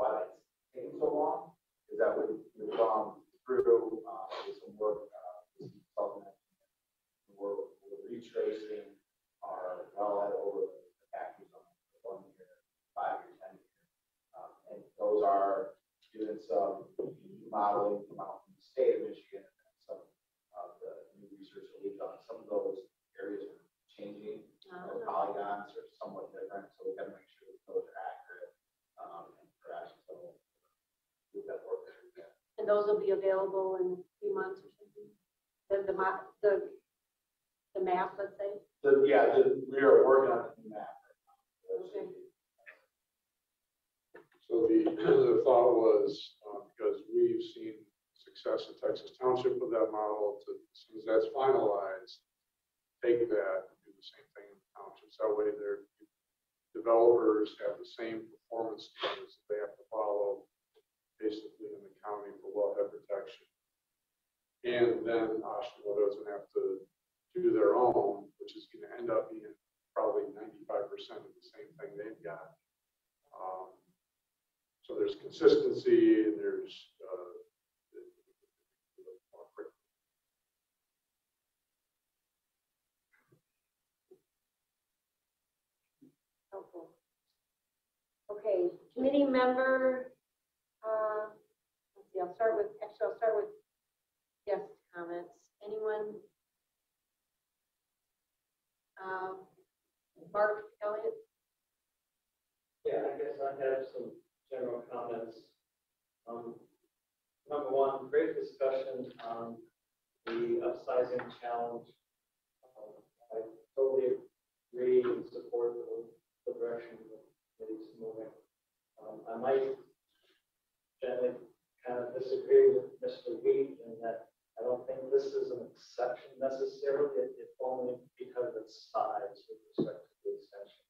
why that's taking so long is that when you've gone through some work, we're retracing our wellhead over the factors on 1 year, 5 years, 10 years. And those are doing some modeling from out from the state of Michigan, and some of the new research that we've done. Some of those areas are changing. The polygons are somewhat different, so we've got to make sure that those are accurate and correct. So we've got to work through that. And those will be available in a few months or something. The map, let's say. We are working on the new map right now. Okay. So the thought was because we've seen success in Texas Township with that model, as soon as that's finalized, take that and do the same thing in the townships. That way, the developers have the same performance standards that they have to follow basically in the county for wellhead protection. And then Osmo doesn't have to do their own, which is going to end up being probably 95% of the same thing they've got. So there's consistency and there's okay, committee member, let's see, I'll start with guest comments. Anyone? Mark Elliott? Yeah, I guess I have some general comments. Number one, great discussion on the upsizing challenge. I totally agree and support the direction that it's moving. I might gently kind of disagree with Mr. Weed in that I don't think this is an exception necessarily, if only because of its size with respect to the extension.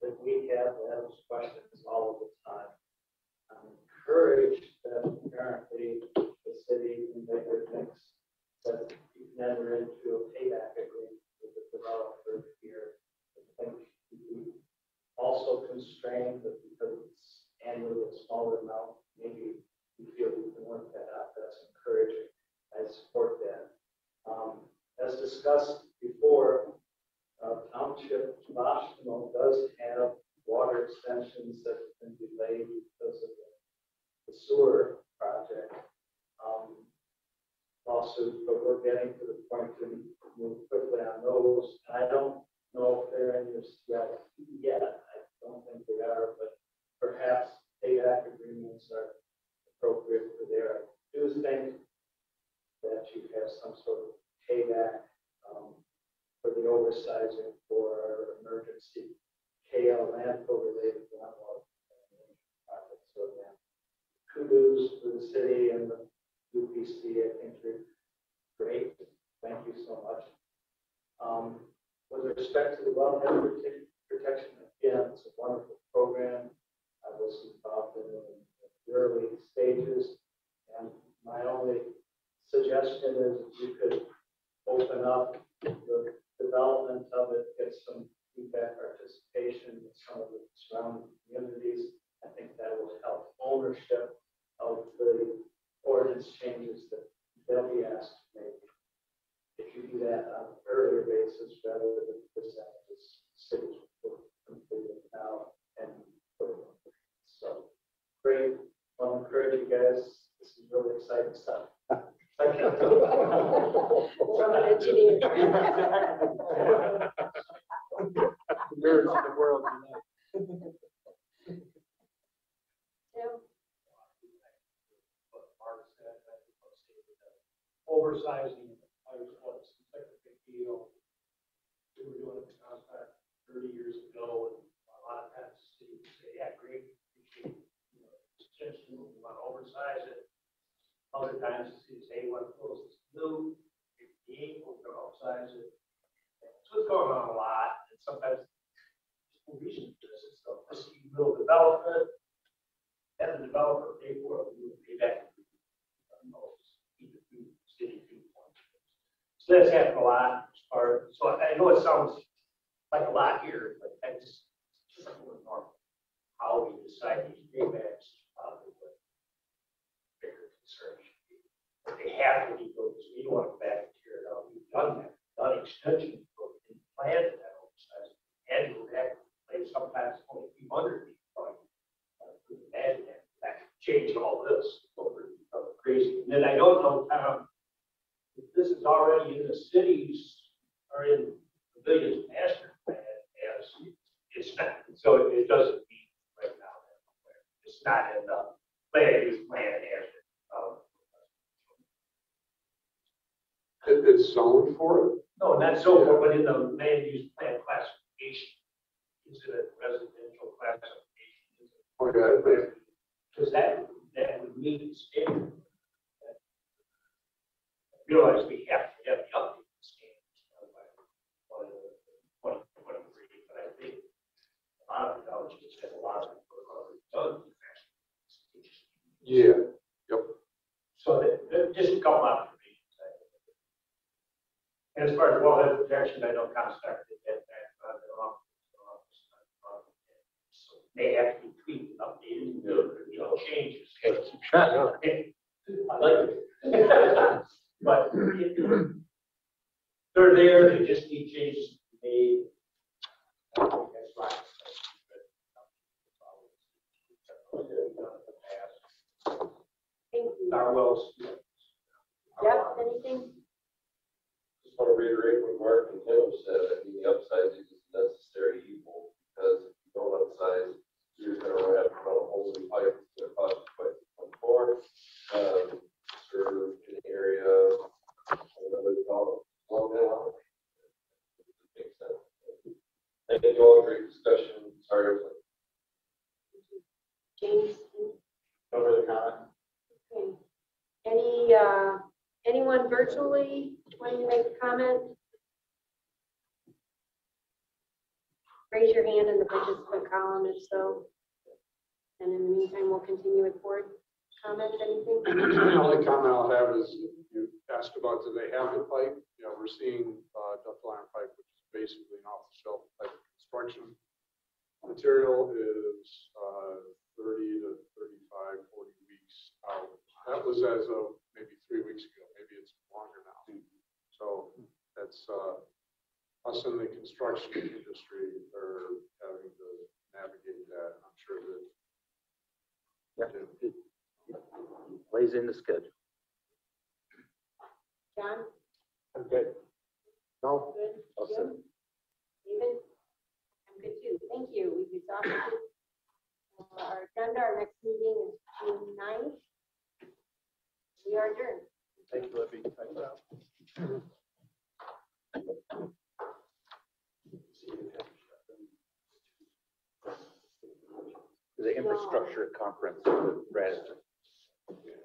That we have those questions all of the time. I'm encouraged that apparently the city can make their things that you can enter into a payback agreement with the developer here. I think we also constrained that because it's annually a smaller amount, maybe we feel we can work that out. That's encouraging. I support that. As discussed before, Township Washtenaw does have water extensions that have been delayed because of the sewer project lawsuit, but we're getting to the point to move quickly on those. I don't know if they're in your CIP yet. I don't think they are, but perhaps payback agreements are appropriate for there. I do think that you have some sort of payback for the oversizing for emergency KL landfill-related groundwater projects. So again, kudos for the city and the UPC. I think you're great. Thank you so much. With respect to the wellhead protection, again, it's a wonderful program. I was involved in the early stages, and my only suggestion is you could open up the development of it, get some feedback participation with some of the surrounding communities. I think that will help ownership of the ordinance changes that they'll be asked to make. If you do that on an earlier basis rather than present this city completed now and so great. I'll encourage you guys. This is really exciting stuff. I can't do it. From an engineer. Nerds of the world, you know. Yeah. Oversizing in the fire was such a big deal. We were doing it in Comstock 30 years ago, and a lot of times the city would say, yeah, great, appreciate it. We want to oversize it. Other times, you say, well, of course, it's new, it's equal to all sizes. So it's going on a lot, and sometimes the reason for this is a risky little development, and the developer pay for it, we will pay back. So that's happened a lot. So I know it sounds like a lot here, but I just more normal. How we decide these paybacks is probably what bigger concern. They have to be built. We don't want to back and tear it out. We've done that. We've done extensions, but we didn't plan for that oversize. We had to go back and play sometimes only a few hundred people. I couldn't imagine that. That could change all this over crazy. And then I don't know, Tom, if this is already in the cities or in the Pavilion master plan as it's not. So it doesn't mean right now that it's not in the land use plan as it. It's zoned for it? No, not zoned for it, but in the land use plan classification. Is it a residential classification? Okay. Because that would mean the standard. I realize we have to have the updated standards by 2023, but I think a lot of Yeah, yep. So just a couple of observations. As far as wellhead protection, I know Comstock did that back on their office. So they have to be tweaked and updated, you know, changes. I like it. But they're there, they just need changes to be made. I think that's right. Our wells. Jeff, anything? Just want to reiterate what Mark and Tim said. I mean, the upsizing is necessary evil because if you don't upsize, you're going to have to run a whole new pipe to cost quite some more. Serve an area another dollar. Makes sense. Thank you all. Great discussion. Sorry. James. No further comment. Okay. Anyone virtually wanting to make a comment? Raise your hand in the participant column if so. And in the meantime, we'll continue with board comments. Anything? The only comment I'll have is you asked about do they have the pipe? Yeah, we're seeing ductile iron pipe, which is basically an off-the-shelf type of construction. Material is 30 to 35, 40 weeks out. That was as of maybe 3 weeks ago. Maybe it's longer now. So that's us in the construction industry are having to navigate that. I'm sure that it plays in the schedule. John? I'm good. No? Good. Awesome. David? I'm good too. Thank you. We've exhausted our agenda. Our next meeting is June 9th. We are adjourned. Thank you, Libby. The infrastructure conference.